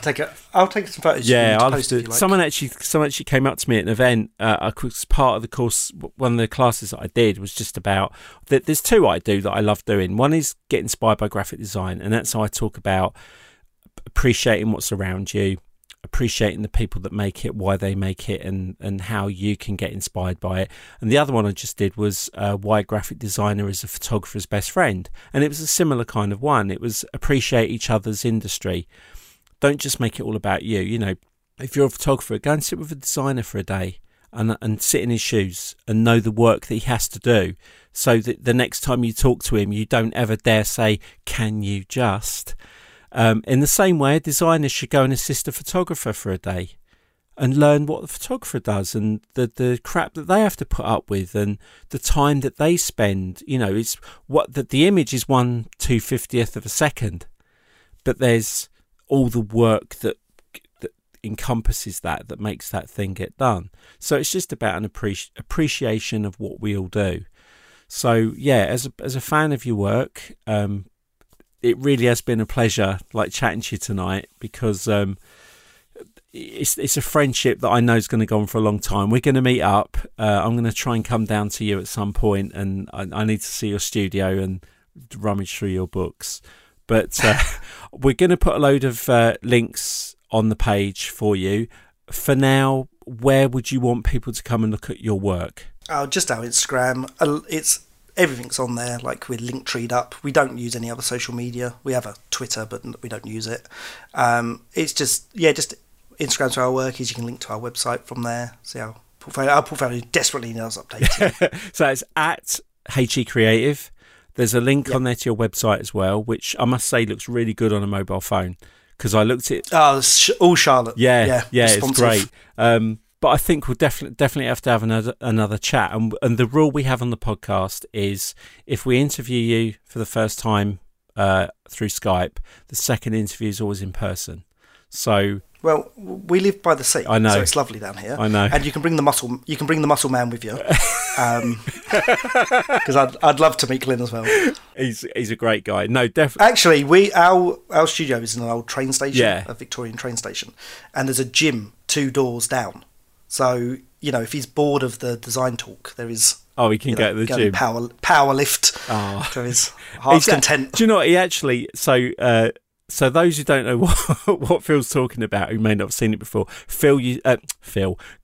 take some photos. Yeah, I'll post it. Like. Someone actually came up to me at an event. I was part of the course. One of the classes that I did was just about that. There's two I do that I love doing. One is get inspired by graphic design, and that's how I talk about appreciating what's around you, appreciating the people that make it, why they make it, and how you can get inspired by it. And the other one I just did was why a graphic designer is a photographer's best friend. And it was a similar kind of one. It was appreciate each other's industry. Don't just make it all about you. You know, if you're a photographer, go and sit with a designer for a day and sit in his shoes and know the work that he has to do, so that the next time you talk to him, you don't ever dare say, can you just... in the same way, a designer should go and assist a photographer for a day and learn what the photographer does and the crap that they have to put up with and the time that they spend. You know, it's what that the image is 1/250th of a second, but there's all the work that encompasses that makes that thing get done. So it's just about an appreciation of what we all do. So yeah, as a fan of your work, it really has been a pleasure, like, chatting to you tonight, because it's a friendship that I know is going to go on for a long time. We're going to meet up. I'm going to try and come down to you at some point, and I need to see your studio and rummage through your books. But we're going to put a load of links on the page for you. For now, where would you want people to come and look at your work? Oh, just our Instagram. Everything's on there, like, we're link treed up. We don't use any other social media. We have a Twitter, but we don't use it. It's just Instagram to our work is you can link to our website from there. See our portfolio. Our portfolio desperately needs updating. So it's at HE Creative. There's a link on there to your website as well, which I must say looks really good on a mobile phone, because I looked at... all Charlotte. Yeah, it's great. But I think we'll definitely have to have another chat. And the rule we have on the podcast is if we interview you for the first time through Skype, the second interview is always in person. So... Well, we live by the sea, I know. So it's lovely down here. I know, and you can bring the muscle. You can bring the muscle man with you, because I'd love to meet Glyn as well. He's a great guy. No, definitely. Actually, our studio is in an old train station, a Victorian train station, and there's a gym 2 doors down. So, you know, if he's bored of the design talk, there is... Oh, he can go to the gym. Power lift to his heart's content. Do you know what? He actually... So those who don't know what Phil's talking about, who may not have seen it before,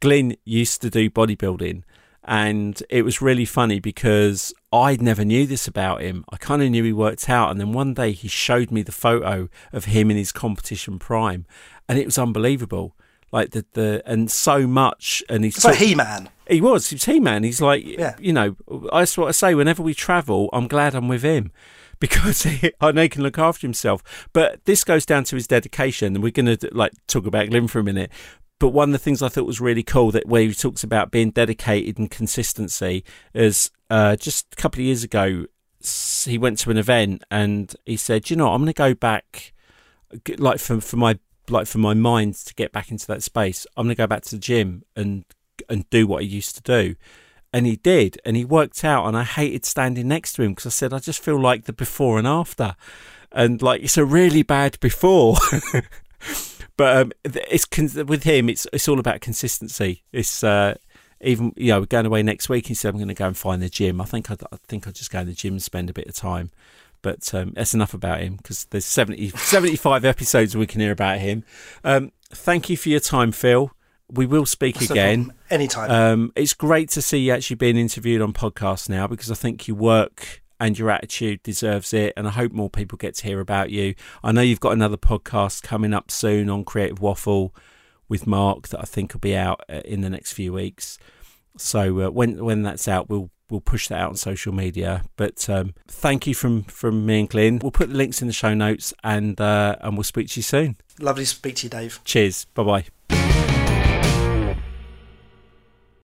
Glyn used to do bodybuilding. And it was really funny because I never knew this about him. I kind of knew he worked out. And then one day he showed me the photo of him in his competition prime. And it was unbelievable. Like and so much, and he's like He-Man. He was He-Man. He's like, you know, that's what I say. Whenever we travel, I'm glad I'm with him, because I know he can look after himself. But this goes down to his dedication, and we're going to talk about Glyn for a minute. But one of the things I thought was really cool that where he talks about being dedicated and consistency is just a couple of years ago, he went to an event and he said, you know, I'm going to go back, like for my mind to get back into that space, I'm going to go back to the gym and do what I used to do. And he did, and he worked out, and I hated standing next to him because I said, I just feel like the before and after. And, like, it's a really bad before. But it's with him, it's all about consistency. It's even, you know, we're going away next week. He said, I'm going to go and find the gym. I think I'll just go to the gym and spend a bit of time. But that's enough about him, because there's 75 episodes we can hear about him. Thank you for your time, Phil. We will speak again. Anytime. It's great to see you actually being interviewed on podcasts now, because I think your work and your attitude deserves it. And I hope more people get to hear about you. I know you've got another podcast coming up soon on Creative Waffle with Mark that I think will be out in the next few weeks. So when that's out, we'll push that out on social media. But thank you from me and Glyn. We'll put the links in the show notes, and we'll speak to you soon. Lovely to speak to you, Dave. Cheers. Bye-bye.